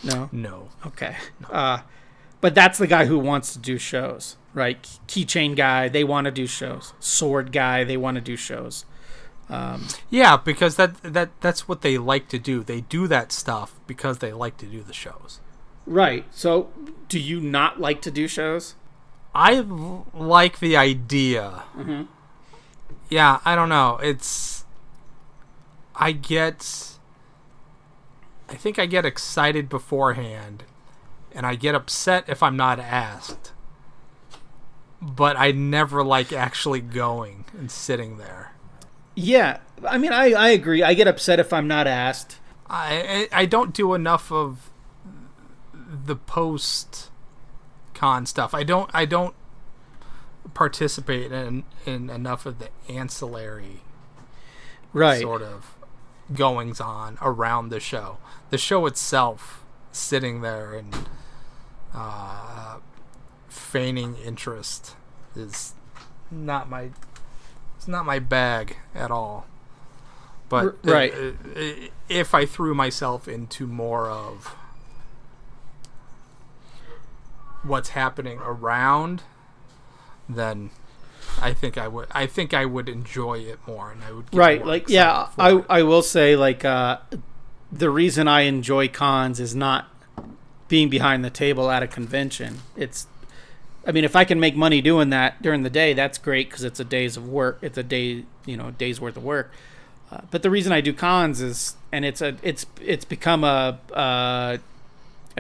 No. No. Okay. No. But that's the guy who wants to do shows, right? Keychain guy, they want to do shows. Sword guy, they want to do shows. Yeah, because that's what they like to do. They do that stuff because they like to do the shows. Right. So, do you not like to do shows? I like the idea. Mm-hmm. Yeah, I don't know. I think I get excited beforehand, and I get upset if I'm not asked. But I never like actually going and sitting there. Yeah, I mean, I agree. I get upset if I'm not asked. I don't do enough of the post-con stuff. I don't participate in enough of the ancillary sort of goings on around the show. The show itself, sitting there and feigning interest is not my bag at all. But if I threw myself into more of what's happening around, then I think I would enjoy it more, and I would get more like yeah. I will say like the reason I enjoy cons is not being behind the table at a convention. It's, I mean, if I can make money doing that during the day, that's great because it's a day's of work. It's a day, you know, day's worth of work. But the reason I do cons is, and it's become a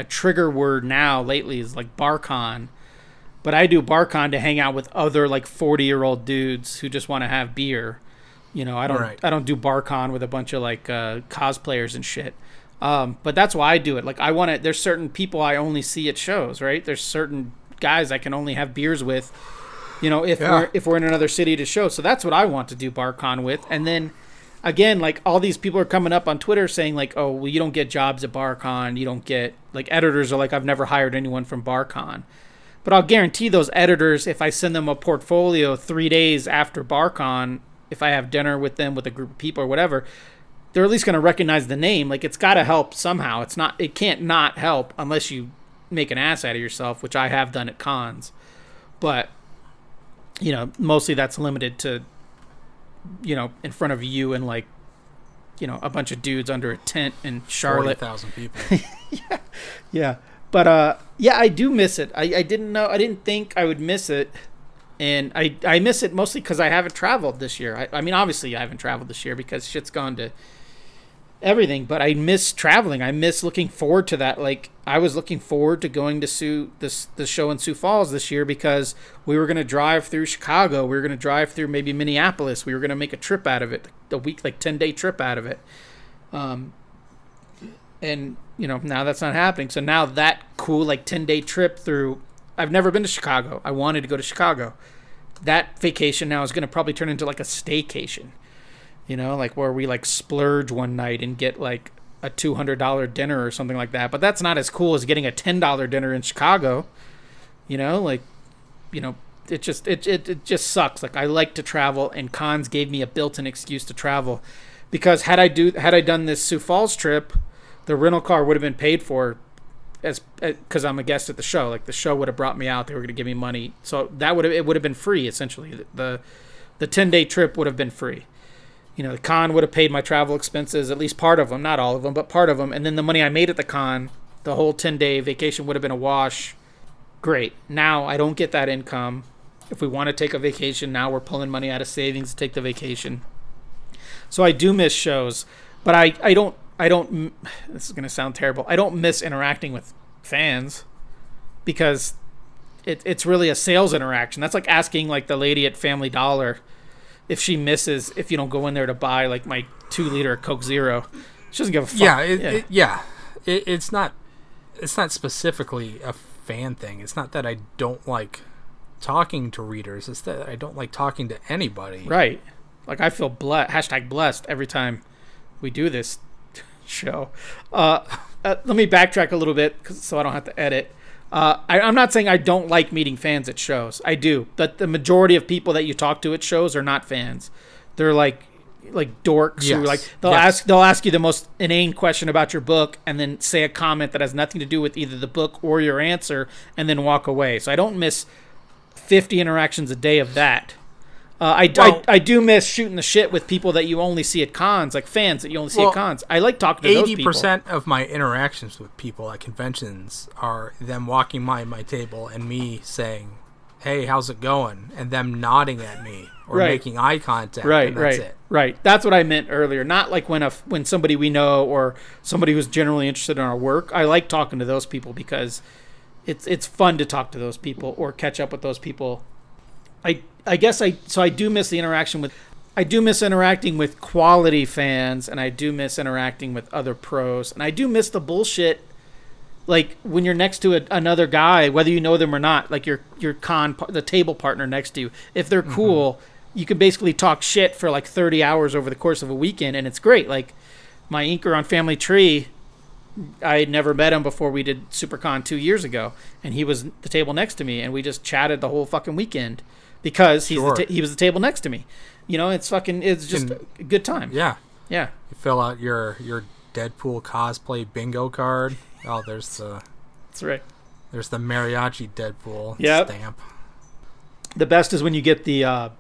trigger word now lately is like BarCon. But I do BarCon to hang out with other like 40-year-old dudes who just want to have beer. You know, I don't do BarCon with a bunch of like cosplayers and shit. But that's why I do it. Like, I want to, there's certain people I only see at shows, right? There's certain guys I can only have beers with, you know, if we're in another city to show. So that's what I want to do BarCon with. And then again, like, all these people are coming up on Twitter saying like, oh, well, you don't get jobs at BarCon. You don't get, like, editors are like, I've never hired anyone from BarCon. But I'll guarantee those editors, if I send them a portfolio 3 days after BarCon, if I have dinner with them with a group of people or whatever, they're at least going to recognize the name. Like, it's got to help somehow. It's not, it can't not help unless you make an ass out of yourself, which I have done at cons. But, you know, mostly that's limited to, you know, in front of you and, like, you know, a bunch of dudes under a tent in Charlotte. 40,000 people. Yeah. Yeah. But, yeah, I do miss it. I didn't know, I didn't think I would miss it. And I miss it mostly because I haven't traveled this year. I mean, obviously I haven't traveled this year because shit's gone to everything, but I miss traveling. I miss looking forward to that. Like, I was looking forward to going to the show in Sioux Falls this year because we were going to drive through Chicago. We were going to drive through maybe Minneapolis. We were going to make a trip out of it, a week, like 10-day trip out of it. And, you know, now that's not happening. So now that cool, like, 10-day trip through, I've never been to Chicago. I wanted to go to Chicago. That vacation now is going to probably turn into like a staycation, you know, like where we like splurge one night and get like a $200 dinner or something like that. But that's not as cool as getting a $10 dinner in Chicago, you know, like, you know, it just, it just sucks. Like, I like to travel, and cons gave me a built-in excuse to travel, because had I done this Sioux Falls trip, the rental car would have been paid for, because I'm a guest at the show. Like, the show would have brought me out. They were going to give me money, so that would have, it would have been free essentially. The 10-day trip would have been free. You know, the con would have paid my travel expenses, at least part of them, not all of them, but part of them. And then the money I made at the con, the whole 10-day vacation would have been a wash. Great. Now I don't get that income. If we want to take a vacation, now we're pulling money out of savings to take the vacation. So I do miss shows, but I don't, this is going to sound terrible, I don't miss interacting with fans, because it's really a sales interaction. That's like asking, like, the lady at Family Dollar if she misses, if you don't go in there to buy, like, my 2-liter Coke Zero. She doesn't give a fuck. It's not specifically a fan thing. It's not that I don't like talking to readers. It's that I don't like talking to anybody. Right. Like, I feel blessed every time we do this show. Let me backtrack a little bit so I don't have to edit. I'm not saying I don't like meeting fans at shows. I do, but the majority of people that you talk to at shows are not fans. They're like dorks. Yes. Who, like, they'll ask you the most inane question about your book and then say a comment that has nothing to do with either the book or your answer and then walk away. So I don't miss 50 interactions a day of that. I do miss shooting the shit with people that you only see at cons, like fans that you only see at cons. I like talking to those people. 80% of my interactions with people at conventions are them walking by my table and me saying, hey, how's it going? And them nodding at me or making eye contact. Right, and that's it. Right. That's what I meant earlier. Not like when somebody we know or somebody who's generally interested in our work. I like talking to those people because it's fun to talk to those people or catch up with those people. I do miss the interaction with, I do miss interacting with quality fans, and I do miss interacting with other pros, and I do miss the bullshit. Like, when you're next to another guy, whether you know them or not, like your the table partner next to you, if they're cool, you can basically talk shit for like 30 hours over the course of a weekend, and it's great. Like, my inker on Family Tree, I had never met him before we did SuperCon 2 years ago, and he was the table next to me, and we just chatted the whole fucking weekend. Because he was the table next to me, you know. It's just a good time. Yeah, yeah. You fill out your Deadpool cosplay bingo card. Oh, there's the that's right. There's the mariachi Deadpool stamp. The best is when you get the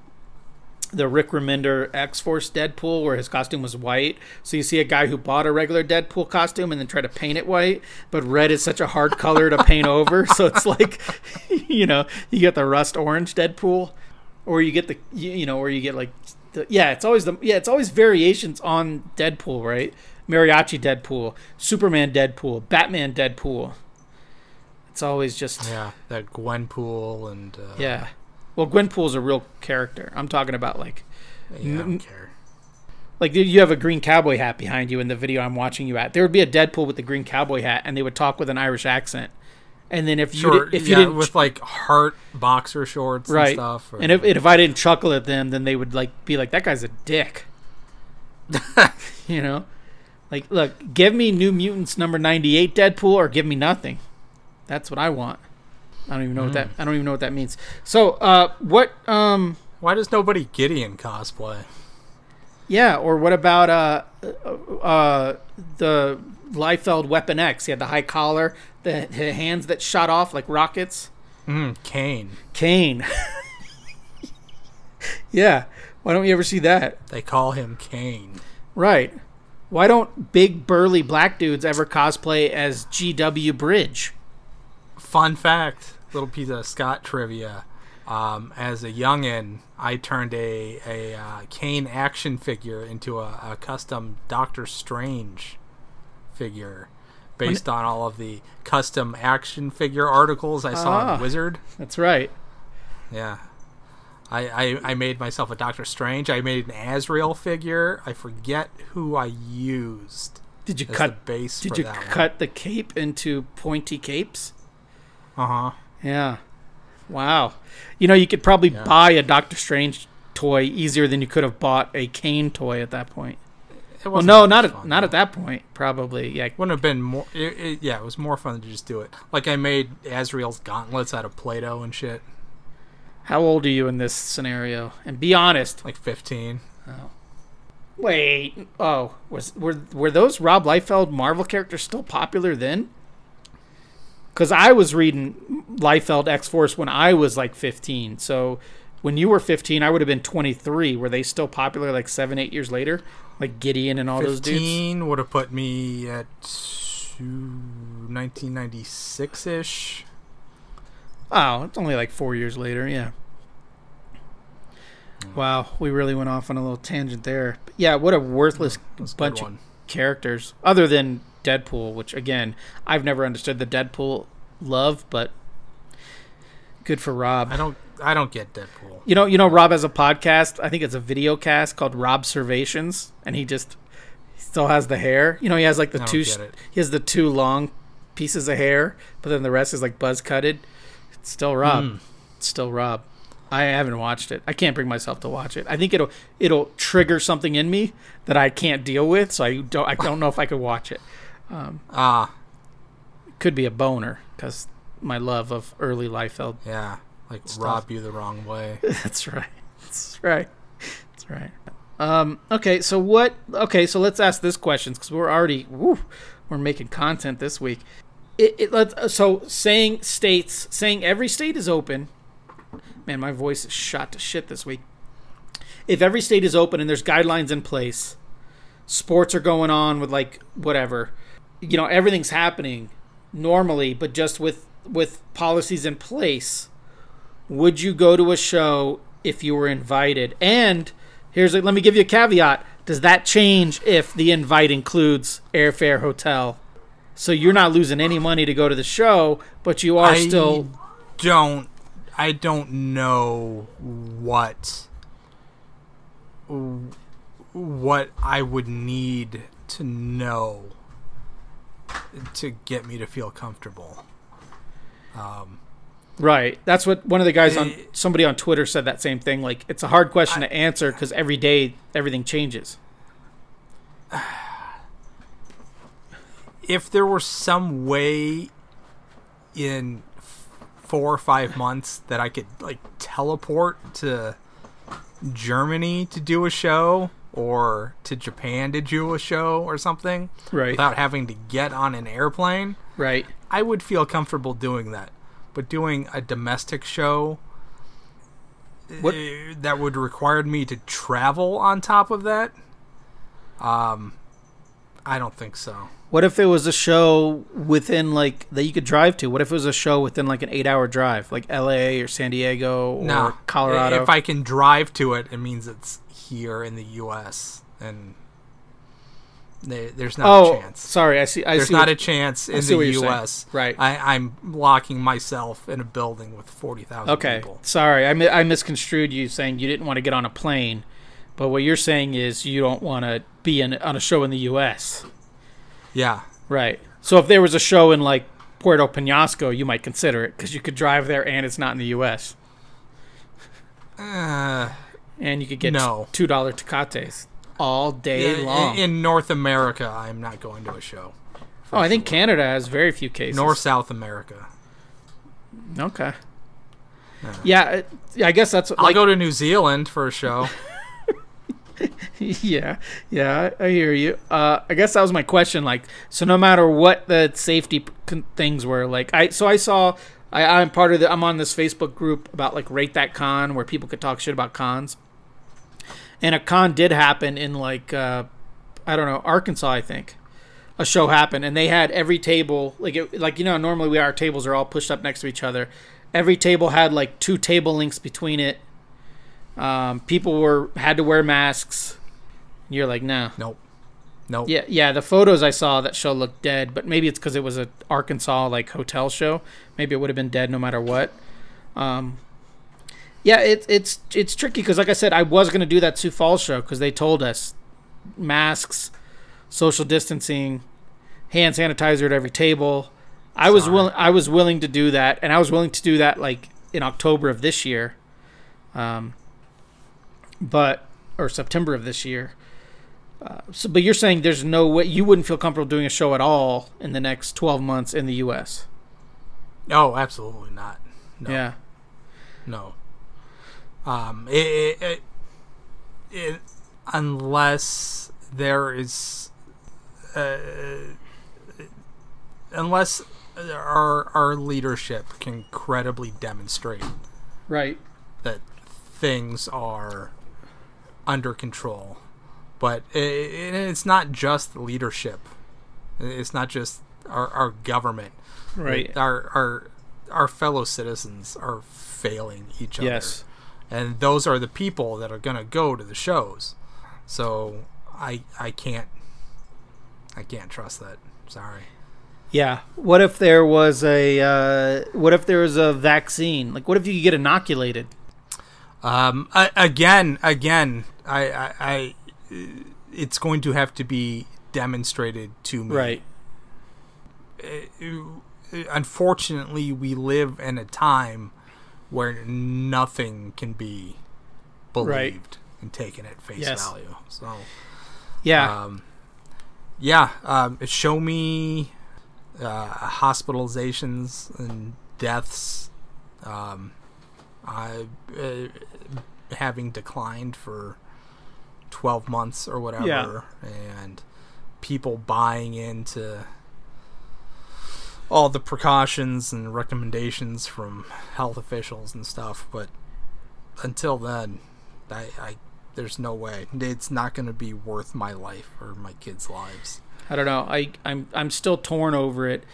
Rick Remender X-Force Deadpool where his costume was white. So you see a guy who bought a regular Deadpool costume and then tried to paint it white, but red is such a hard color to paint over. So it's like, you know, you get the rust orange Deadpool, or you get it's always variations on Deadpool, right? Mariachi Deadpool, Superman Deadpool, Batman Deadpool. It's always just that Gwenpool and Well, Gwenpool's a real character. I'm talking about, like, I don't care. Like, you have a green cowboy hat behind you in the video I'm watching you at. There would be a Deadpool with the green cowboy hat, and they would talk with an Irish accent. And then if you didn't with like heart boxer shorts and stuff. Or, and if I didn't chuckle at them, then they would like be like, that guy's a dick. You know, like, look, give me New Mutants number 98 Deadpool, or give me nothing. That's what I want. I don't even know what that means. So, why does nobody Gideon cosplay? Yeah, or what about the Liefeld Weapon X? He had the high collar, the hands that shot off like rockets. Kane. Yeah, why don't we ever see that? They call him Kane. Right. Why don't big burly black dudes ever cosplay as G.W. Bridge? Fun fact, little piece of Scott trivia. As a youngin, I turned a Kane action figure into a custom Doctor Strange figure based on all of the custom action figure articles I saw in Wizard. That's right. Yeah. I made myself a Doctor Strange. I made an Azrael figure. I forget who I used. Did you cut the cape into pointy capes? Uh-huh. Yeah. Wow. You know, you could probably buy a Doctor Strange toy easier than you could have bought a Kane toy at that point. Well, no, not at that point, probably. Yeah, wouldn't have been more. It was more fun to just do it. Like, I made Azrael's gauntlets out of Play-Doh and shit. How old are you in this scenario? And be honest. Like 15. Oh. Wait. Oh, were those Rob Liefeld Marvel characters still popular then? Because I was reading Liefeld X-Force when I was like 15. So when you were 15, I would have been 23. Were they still popular like 7-8 years later? Like Gideon and all those dudes? 15 would have put me at 1996-ish. Oh, it's only like 4 years later, yeah. Wow, we really went off on a little tangent there. But yeah, what a worthless bunch of characters. Other than Deadpool, which again, I've never understood the Deadpool love, but good for Rob. I don't get Deadpool. You know Rob has a podcast, I think it's a video cast called Robservations, and he still has the hair. You know, he has like the two long pieces of hair, but then the rest is like buzz cutted. It's still Rob. It's still Rob. I haven't watched it. I can't bring myself to watch it. I think it'll trigger something in me that I can't deal with, so I don't know if I could watch it. Could be a boner because my love of early Liefeld. Yeah, like stuff. Rob you the wrong way. That's right. Okay, so let's ask this question because we're already we're making content this week. Saying every state is open. Man, my voice is shot to shit this week. If every state is open and there's guidelines in place, sports are going on with like whatever. You know, everything's happening normally, but just with policies in place, would you go to a show if you were invited? And let me give you a caveat. Does that change if the invite includes airfare, hotel? So you're not losing any money to go to the show, but you are still... I don't know what I would need to know to get me to feel comfortable. Right. That's what one of the guys somebody on Twitter said, that same thing. Like, it's a hard question to answer because every day everything changes. If there were some way in 4 or 5 months that I could like teleport to Germany to do a show, or to Japan to do a show or something, right, without having to get on an airplane, right, I would feel comfortable doing that. But doing a domestic show that would require me to travel on top of that, I don't think so. What if it was a show within like that you could drive to? What if it was a show within like an 8-hour drive, like LA or San Diego or Colorado? If I can drive to it, it means it's here in the U.S. and there's not a chance. Sorry, I see. There's not a chance in the U.S. Right. I'm locking myself in a building with 40,000 people. Okay, sorry, I misconstrued you saying you didn't want to get on a plane. But what you're saying is you don't want to be on a show in the U.S. Yeah. Right. So if there was a show in, like, Puerto Penasco, you might consider it because you could drive there and it's not in the U.S. And you could get $2 tecates all day long. In North America, I'm not going to a show. Oh, I think Canada has very few cases. North South America. Okay. Yeah, I guess that's... I'll go to New Zealand for a show. Yeah, I hear you. I guess that was my question. Like, so no matter what the safety things were, like, I'm part of the. I'm on this Facebook group about like Rate That Con, where people could talk shit about cons. And a con did happen in like I don't know, Arkansas, I think. A show happened, and they had every table normally our tables are all pushed up next to each other. Every table had like two table links between it. People had to wear masks. And you're like, no. Nope. Yeah, the photos I saw, that show looked dead, but maybe it's because it was an Arkansas like hotel show. Maybe it would have been dead no matter what. Yeah, it's tricky because, like I said, I was going to do that Sioux Falls show because they told us masks, social distancing, hand sanitizer at every table. I was willing to do that, and I was willing to do that like in October of this year. Or September of this year. But you're saying there's no way you wouldn't feel comfortable doing a show at all in the next 12 months in the U.S. No, absolutely not. No. Yeah. No. Unless there is, unless our leadership can credibly demonstrate, right, that things are under control. But it's not just leadership. It's not just our government. Right. Our fellow citizens are failing each other. Yes. And those are the people that are going to go to the shows. So I can't trust that. Sorry. Yeah. What if there was a vaccine? Like, what if you could get inoculated? It's going to have to be demonstrated to me. Right. Unfortunately, we live in a time where nothing can be believed and taken at face value. So, yeah. Show me hospitalizations and deaths. Having declined for 12 months or whatever, and people buying into all the precautions and recommendations from health officials and stuff. But until then, there's no way. It's not going to be worth my life or my kids' lives. I don't know. I'm still torn over it.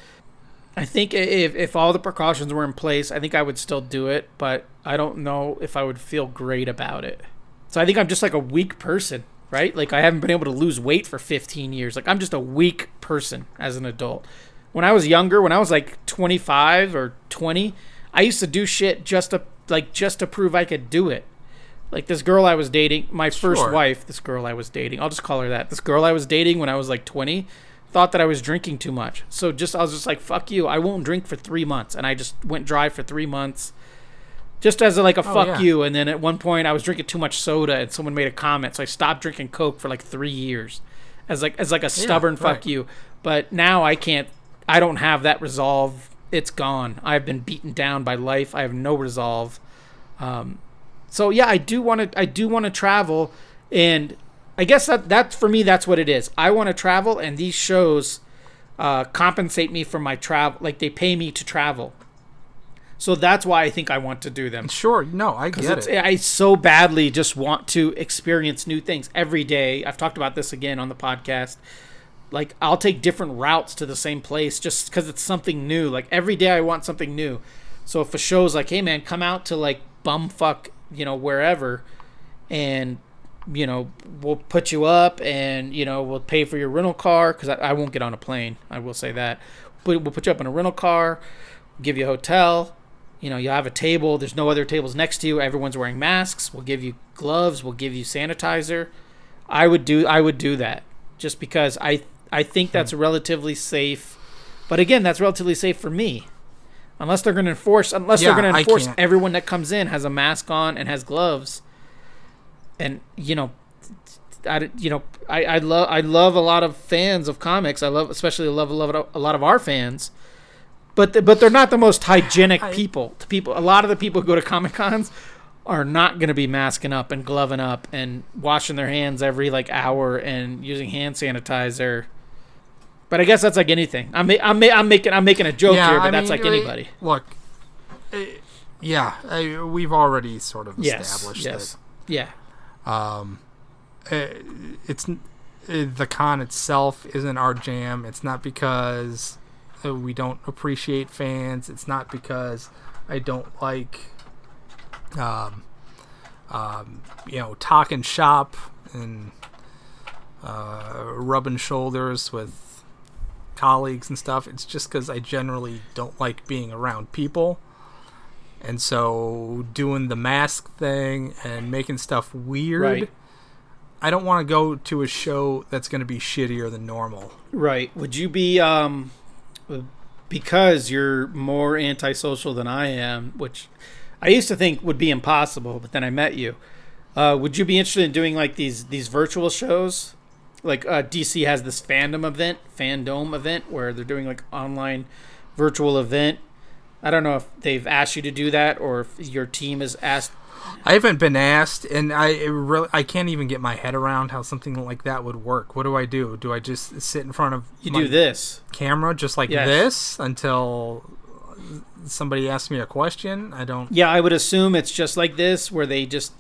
I think if all the precautions were in place, I think I would still do it, but I don't know if I would feel great about it. So I think I'm just like a weak person, right? Like, I haven't been able to lose weight for 15 years. Like, I'm just a weak person as an adult. When I was younger, when I was like 25 or 20, I used to do shit just to prove I could do it. Like, this girl I was dating, my first wife, this girl I was dating, I'll just call her that. This girl I was dating when I was like 20, thought that I was drinking too much. So I was just like, fuck you, I won't drink for 3 months. And I just went dry for 3 months just as a fuck you. And then at one point I was drinking too much soda and someone made a comment. So I stopped drinking Coke for like 3 years as a stubborn fuck you. But now I don't have that resolve. It's gone. I've been beaten down by life. I have no resolve. So yeah, I do want to travel, and I guess that's for me, that's what it is. I want to travel, and these shows compensate me for my travel. Like, they pay me to travel. So that's why I think I want to do them. Sure. No, I get it. I so badly just want to experience new things every day. I've talked about this again on the podcast. Like, I'll take different routes to the same place just because it's something new. Like, every day I want something new. So if a show's like, hey, man, come out to, like, bumfuck, wherever, and we'll put you up, and we'll pay for your rental car, because I won't get on a plane, I will say that, but we'll put you up in a rental car, give you a hotel, You know, you'll have a table. There's no other tables next to you. Everyone's wearing masks. We'll give you gloves. We'll give you sanitizer. I would do that just because I think that's relatively safe. But again, that's relatively safe for me. Unless they're going to enforce, everyone that comes in has a mask on and has gloves, and I love a lot of fans of comics. I love a lot of our fans, but they're not the most hygienic people. A lot of the people who go to Comic Cons are not going to be masking up and gloving up and washing their hands every hour and using hand sanitizer. But I guess that's like anything. I'm making a joke here, but anybody. Look, we've already sort of established that. The con itself isn't our jam. It's not because we don't appreciate fans. It's not because I don't like, talking shop and rubbing shoulders with colleagues and stuff. It's just because I generally don't like being around people, and so doing the mask thing and making stuff weird, right. I don't want to go to a show that's going to be shittier than normal. Right. Would you be because you're more antisocial than I am, which I used to think would be impossible, but then I met you, would you be interested in doing these virtual shows? DC has this fandom event, where they're doing online virtual event. I don't know if they've asked you to do that or if your team is asked. I haven't been asked, and I can't even get my head around how something like that would work. What do I do? Do I just sit in front of camera just like this until somebody asks me a question? I don't. Yeah, I would assume it's just like this, where they just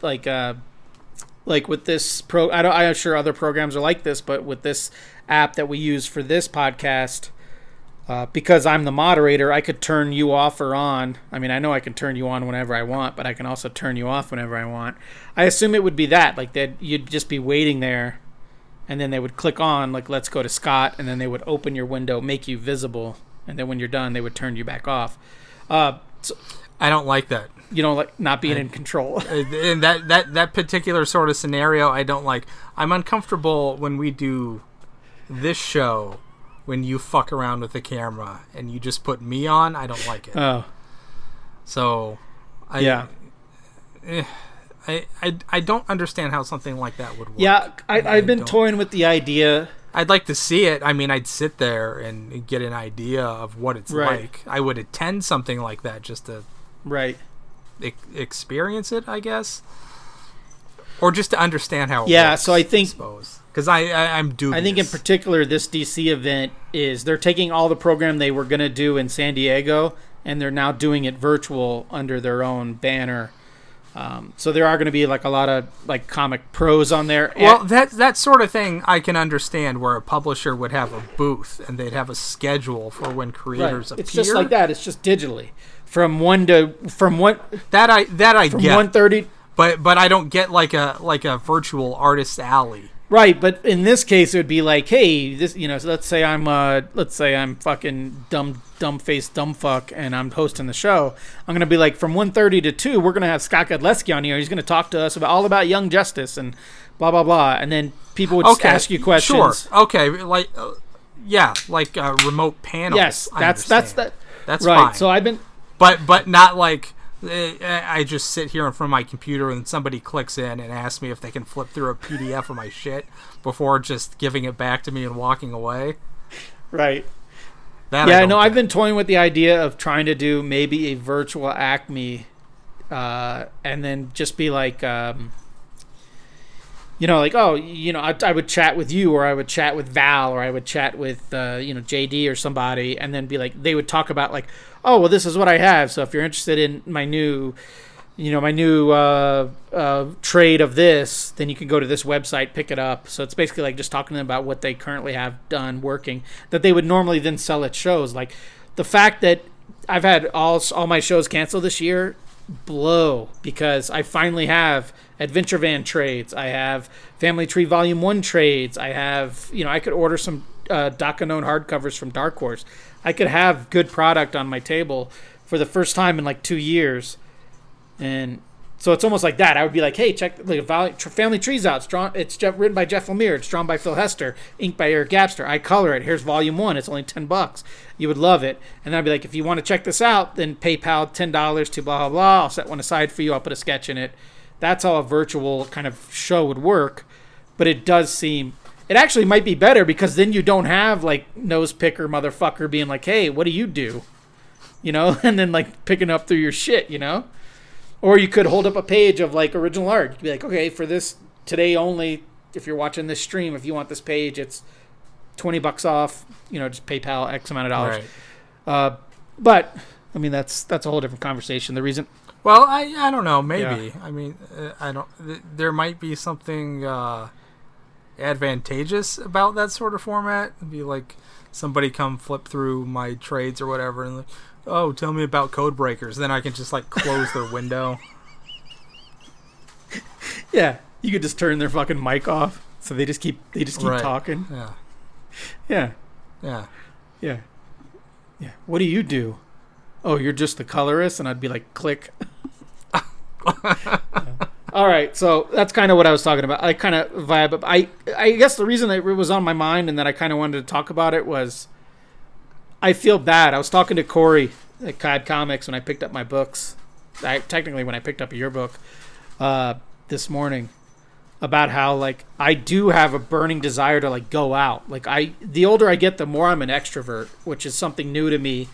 with this I'm sure other programs are like this, but with this app that we use for this podcast, because I'm the moderator, I could turn you off or on. I mean, I know I can turn you on whenever I want, but I can also turn you off whenever I want. I assume it would be that, that you'd just be waiting there, and then they would click on, let's go to Scott, and then they would open your window, make you visible, and then when you're done, they would turn you back off. So, I don't like that. You don't like not being in control. And that particular sort of scenario, I don't like. I'm uncomfortable when we do this show, when you fuck around with the camera and you just put me on. I don't like it. Oh, so I don't understand how something like that would work. Yeah, I've been toying with the idea. I'd like to see it. I mean, I'd sit there and get an idea of what it's like. I would attend something like that just to experience it, I guess, or just to understand how it works, so I think, because I'm dubious. I think in particular this DC event is they're taking all the program they were going to do in San Diego, and they're now doing it virtual under their own banner, so there are going to be a lot of comic pros on there. Well, that sort of thing I can understand, where a publisher would have a booth and they'd have a schedule for when creators appear. It's just like that. It's just digitally. From 1:30, but I don't get like a virtual artist's alley. Right, but in this case, it would be like, hey, this so let's say I'm fucking dumb fuck, and I'm hosting the show. I'm gonna be like, from 1:30 to 2, we're gonna have Scott Godlewski on here. He's gonna talk to us about Young Justice and blah blah blah, and then people would just ask you questions. Sure, okay, remote panels. Yes, that's fine. So I've been. But not I just sit here in front of my computer and somebody clicks in and asks me if they can flip through a PDF of my shit before just giving it back to me and walking away. Right. I've been toying with the idea of trying to do maybe a virtual Acme, and then just be I would chat with you, or I would chat with Val, or I would chat with, JD or somebody, and then be they would talk about this is what I have. So if you're interested in my new, trade of this, then you can go to this website, pick it up. So it's basically just talking to them about what they currently have done working that they would normally then sell at shows. Like the fact that I've had all my shows canceled this year, blow, because I finally have Adventure Van trades, I have Family Tree Volume 1 trades, I have I could order some Dacanone hardcovers from Dark Horse. I could have good product on my table for the first time in like 2 years. And so it's almost like that. I would be like, hey, check the Family Tree's out. It's written by Jeff Lemire. It's drawn by Phil Hester. Inked by Eric Gapster. I color it. Here's volume one. It's only $10. You would love it. And then I'd be like, if you want to check this out, then PayPal $10 to blah, blah, blah. I'll set one aside for you. I'll put a sketch in it. That's how a virtual kind of show would work. But it does seem... It actually might be better because then you don't have, like, nose picker motherfucker being like, hey, what do? You know? And then, like, picking up through your shit, you know? Or you could hold up a page of, like, original art. You'd be like, okay, for this today only, if you're watching this stream, if you want this page, it's $20 off. You know, just PayPal X amount of dollars. Right. But, I mean, that's a whole different conversation. The reason... Well, I don't know. Maybe. Yeah. I mean, I don't... There might be something... advantageous about that sort of format. It'd be like somebody come flip through my trades or whatever and like, oh, tell me about Code Breakers. Then I can just like close their window. Yeah, you could just turn their fucking mic off so they just keep right. Talking. Yeah. What do? Oh, you're just the colorist, and I'd be like, click. Yeah. All right, so that's kind of what I was talking about. I kind of vibe up. I guess the reason it was on my mind and that I kind of wanted to talk about it was I feel bad. I was talking to Corey at Cod Comics when I picked up my books. Technically, when I picked up your book this morning about how, like, I do have a burning desire to, like, go out. Like, the older I get, the more I'm an extrovert, which is something new to me.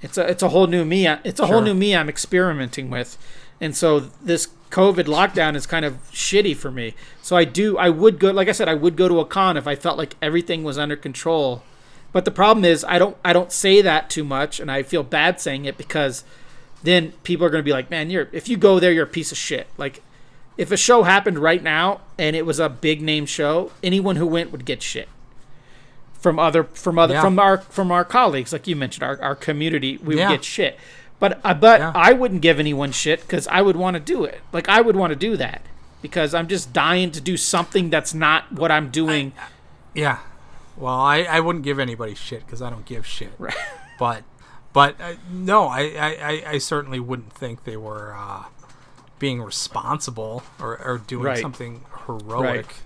It's a whole new me. It's a whole new me I'm experimenting with. And so this COVID lockdown is kind of shitty for me. So I would go to a con if I felt like everything was under control. But the problem is I don't say that too much, and I feel bad saying it because then people are going to be like, man, if you go there, you're a piece of shit. Like, if a show happened right now and it was a big name show, anyone who went would get shit from our colleagues, like you mentioned, our community, we would get shit. But I wouldn't give anyone shit because I would want to do it. Like, I would want to do that because I'm just dying to do something that's not what I'm doing. Well, I wouldn't give anybody shit because I don't give shit. Right. But I certainly wouldn't think they were being responsible or doing something heroic. Right.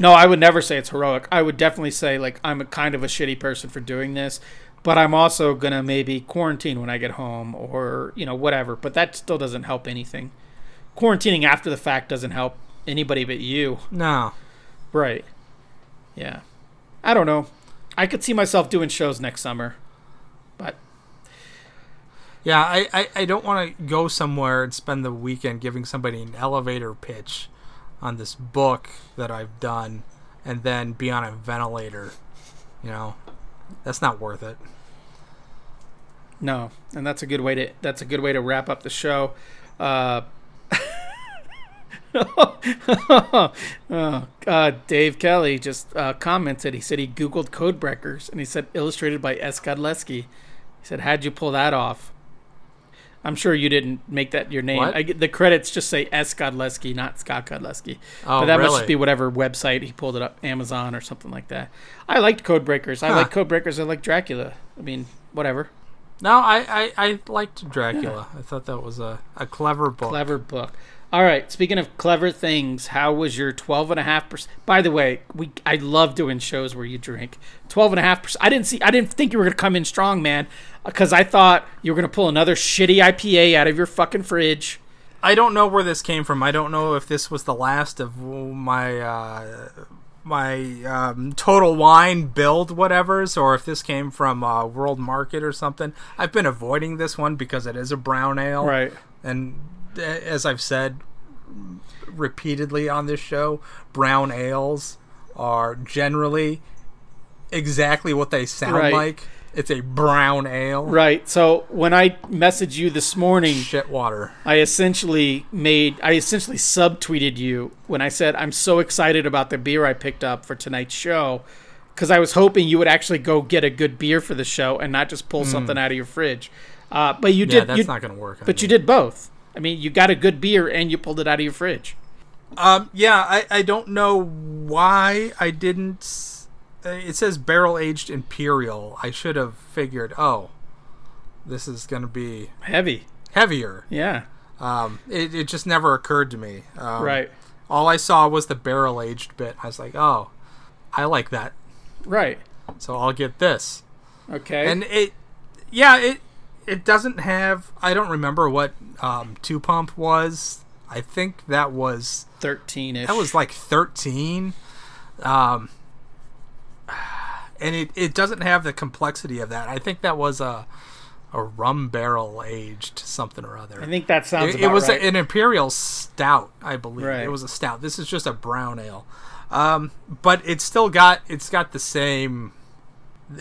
No, I would never say it's heroic. I would definitely say, like, I'm a kind of a shitty person for doing this. But I'm also going to maybe quarantine when I get home or, you know, whatever. But that still doesn't help anything. Quarantining after the fact doesn't help anybody but you. No. Right. Yeah. I don't know. I could see myself doing shows next summer. But. Yeah, I don't want to go somewhere and spend the weekend giving somebody an elevator pitch on this book that I've done and then be on a ventilator, you know. That's not worth it. No, and that's a good way to wrap up the show. Dave Kelly just commented. He said he Googled Code Breakers and he said illustrated by S. Godlewski. He said, "How'd you pull that off?" I'm sure you didn't make that your name. The credits just say S. Godlewski, not Scott Godlewski. Oh, but that really? Must just be whatever website he pulled it up, Amazon or something like that. I liked Code Breakers. I like Code Breakers. I like Dracula. I mean, whatever. No, I liked Dracula. Yeah. I thought that was a clever book. Clever book. All right. Speaking of clever things, how was your 12.5%? By the way, I love doing shows where you drink 12.5%. I didn't think you were gonna come in strong, man. Because I thought you were going to pull another shitty IPA out of your fucking fridge. I don't know where this came from. I don't know if this was the last of my Total Wine build whatevers or if this came from World Market or something. I've been avoiding this one because it is a brown ale. Right. And as I've said repeatedly on this show, brown ales are generally exactly what they sound like. It's a brown ale. Right. So when I messaged you this morning, shit water. I essentially subtweeted you when I said I'm so excited about the beer I picked up for tonight's show because I was hoping you would actually go get a good beer for the show and not just pull something out of your fridge. But you did. That's not going to work. But you did both. I mean, you got a good beer and you pulled it out of your fridge. I don't know why I didn't. It says barrel aged imperial. I should have figured. Oh, this is going to be heavier. Yeah. It just never occurred to me. Right. All I saw was the barrel aged bit. I was like, oh, I like that. Right. So I'll get this. Okay. And it doesn't have, I don't remember what 2-Pump was. I think that was 13-ish. That was like 13. And it doesn't have the complexity of that. I think that was a rum barrel aged something or other. I think that sounds about right. It was an imperial stout, I believe. Right. It was a stout. This is just a brown ale. But it's still got the same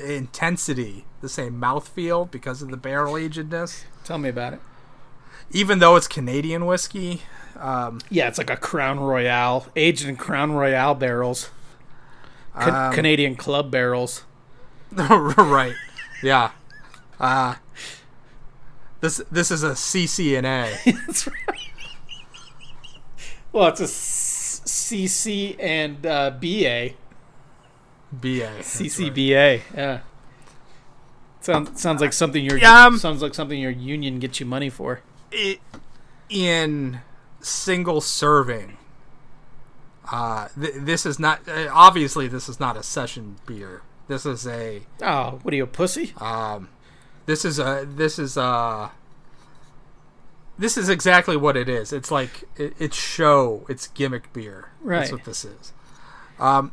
intensity, the same mouthfeel because of the barrel agedness. Tell me about it. Even though it's Canadian whiskey. Yeah, it's like a Crown Royale, aged in Crown Royale barrels. Canadian club barrels. Right. Yeah. This is a CCNA. That's right. Well, it's a CC and BA. CCBA. Right. Yeah. Sounds like something your union gets you money for. In single serving. This is not obviously. This is not a session beer. This is a. Oh, what are you, a pussy? This is exactly what it is. It's like it's show. It's gimmick beer. Right. That's what this is. And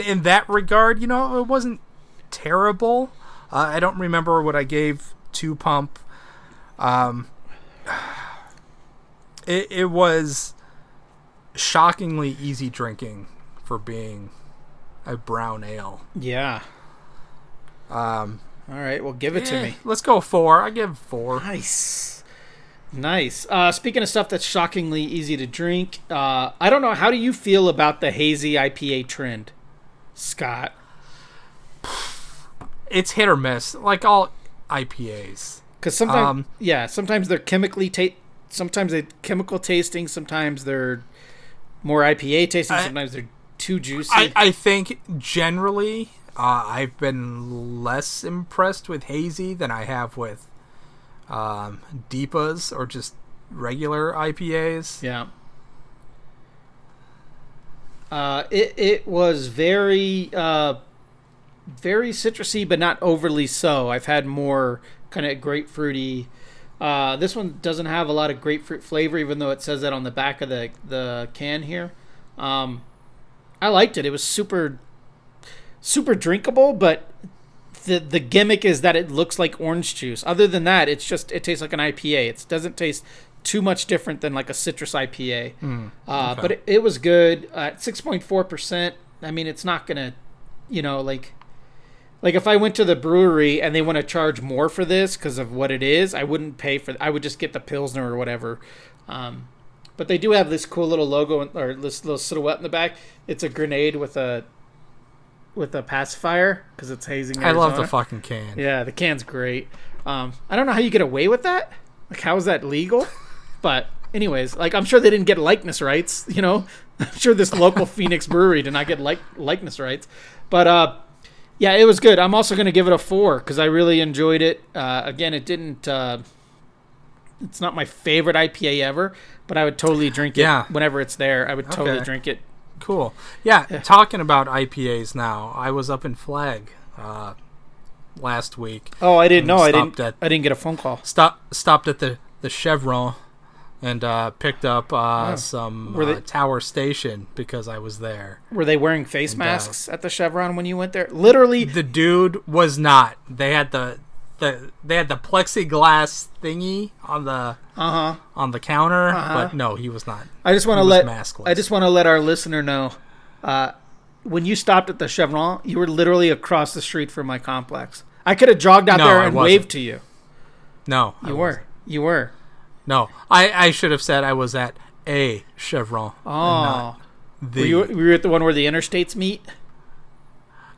in that regard, you know, it wasn't terrible. I don't remember what I gave 2-Pump. It was shockingly easy drinking for being a brown ale. Yeah. All right, well, give it to me. Let's go 4. I give 4. Nice. Speaking of stuff that's shockingly easy to drink, I don't know, how do you feel about the hazy IPA trend, Scott? It's hit or miss, like all IPAs. Because sometimes they're sometimes they're chemical tasting, sometimes they're more IPA tasting, sometimes they're too juicy. I think generally I've been less impressed with hazy than I have with DEPAs or just regular IPAs. Yeah. It was very very citrusy, but not overly so. I've had more kind of grapefruity. This one doesn't have a lot of grapefruit flavor, even though it says that on the back of the can here. I liked it. It was super, super drinkable, but the gimmick is that it looks like orange juice. Other than that, it tastes like an IPA. It doesn't taste too much different than like a citrus IPA. Okay. But it was good at 6.4%. I mean, it's not gonna, you know, like if I went to the brewery and they want to charge more for this because of what it is, I wouldn't pay for it. I would just get the Pilsner or whatever. But they do have this cool little logo or this little silhouette in the back. It's a grenade with a pacifier because it's hazing Arizona. I love the fucking can. Yeah, the can's great. I don't know how you get away with that. Like, how is that legal? But anyways, like, I'm sure they didn't get likeness rights. You know, I'm sure this local Phoenix brewery did not get likeness rights. But yeah, it was good. I'm also going to give it a 4 because I really enjoyed it. Again, it didn't. It's not my favorite IPA ever, but I would totally drink it whenever it's there. I would totally drink it. Cool. Yeah, talking about IPAs now, I was up in Flag last week. Oh, I didn't know. I didn't get a phone call. Stopped at the Chevron and picked up some Tower Station because I was there. Were they wearing face masks at the Chevron when you went there? Literally, the dude was not. They had the plexiglass thingy on the on the counter, but no, he was not. I just want to let our listener know, when you stopped at the Chevron, you were literally across the street from my complex. I could have jogged out there and waved to you. No, you were. No, I should have said I was at a Chevron. Oh, not the. Were you at the one where the interstates meet?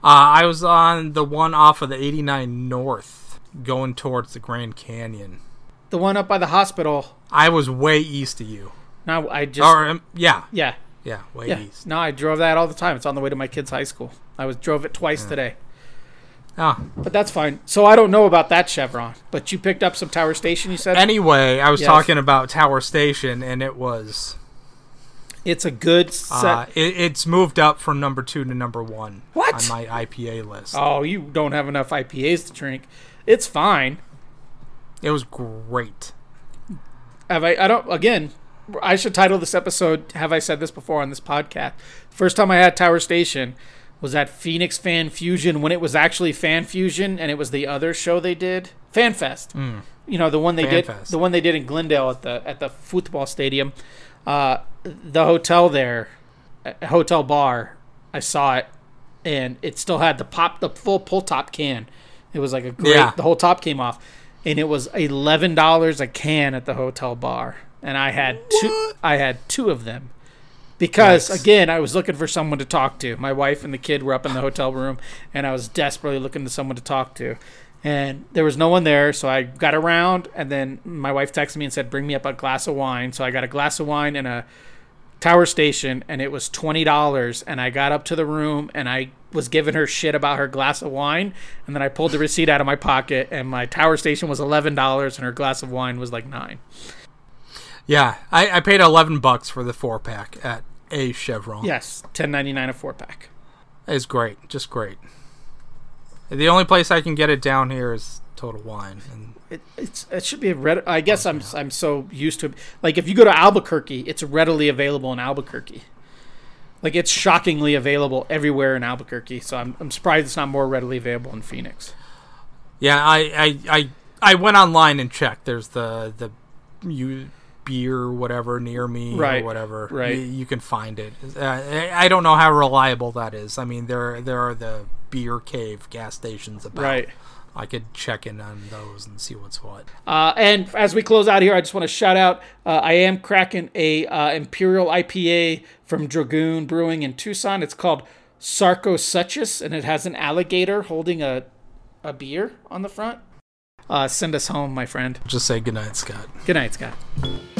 I was on the one off of the 89 North, going towards the Grand Canyon. The one up by the hospital. I was way east of you. No, I just. Yeah, way east. No, I drove that all the time. It's on the way to my kids' high school. I drove it twice today. Ah. But that's fine. So I don't know about that chevron, but you picked up some Tower Station, you said? Anyway, I was talking about Tower Station, and it was... It's a good set. It's moved up from number 2 to number 1 on my IPA list. Oh, you don't have enough IPAs to drink. It's fine. It was great. I should title this episode, have I said this before on this podcast? First time I had Tower Station was at Phoenix Fan Fusion, when it was actually Fan Fusion, and it was the other show they did, Fan Fest. Mm. You know, the one they did in Glendale at the football stadium. The hotel there, hotel bar, I saw it, and it still had the full pull top can. It was like a great, the whole top came off, and it was $11 a can at the hotel bar, and I had two of them. Because, again, I was looking for someone to talk to. My wife and the kid were up in the hotel room, and I was desperately looking to someone to talk to. And there was no one there, so I got around, and then my wife texted me and said, bring me up a glass of wine. So I got a glass of wine and a Tower Station, and it was $20. And I got up to the room, and I was giving her shit about her glass of wine, and then I pulled the receipt out of my pocket, and my Tower Station was $11, and her glass of wine was like $9. Yeah, I paid $11 for the 4-pack at a Chevron. Yes, $10.99 a 4-pack. It's great, just great. The only place I can get it down here is Total Wine. And it should be I guess I'm so used to it. Like if you go to Albuquerque, it's readily available in Albuquerque. Like it's shockingly available everywhere in Albuquerque. So I'm surprised it's not more readily available in Phoenix. Yeah, I went online and checked. There's the beer, whatever, near me, or whatever. Right. You can find it. I don't know how reliable that is. I mean, there are the beer cave gas stations about. Right. I could check in on those and see what's what. And as we close out here, I just want to shout out, I am cracking a Imperial IPA from Dragoon Brewing in Tucson. It's called Sarcosuchus, and it has an alligator holding a beer on the front. Send us home, my friend. Just say goodnight, Scott. Goodnight, Scott.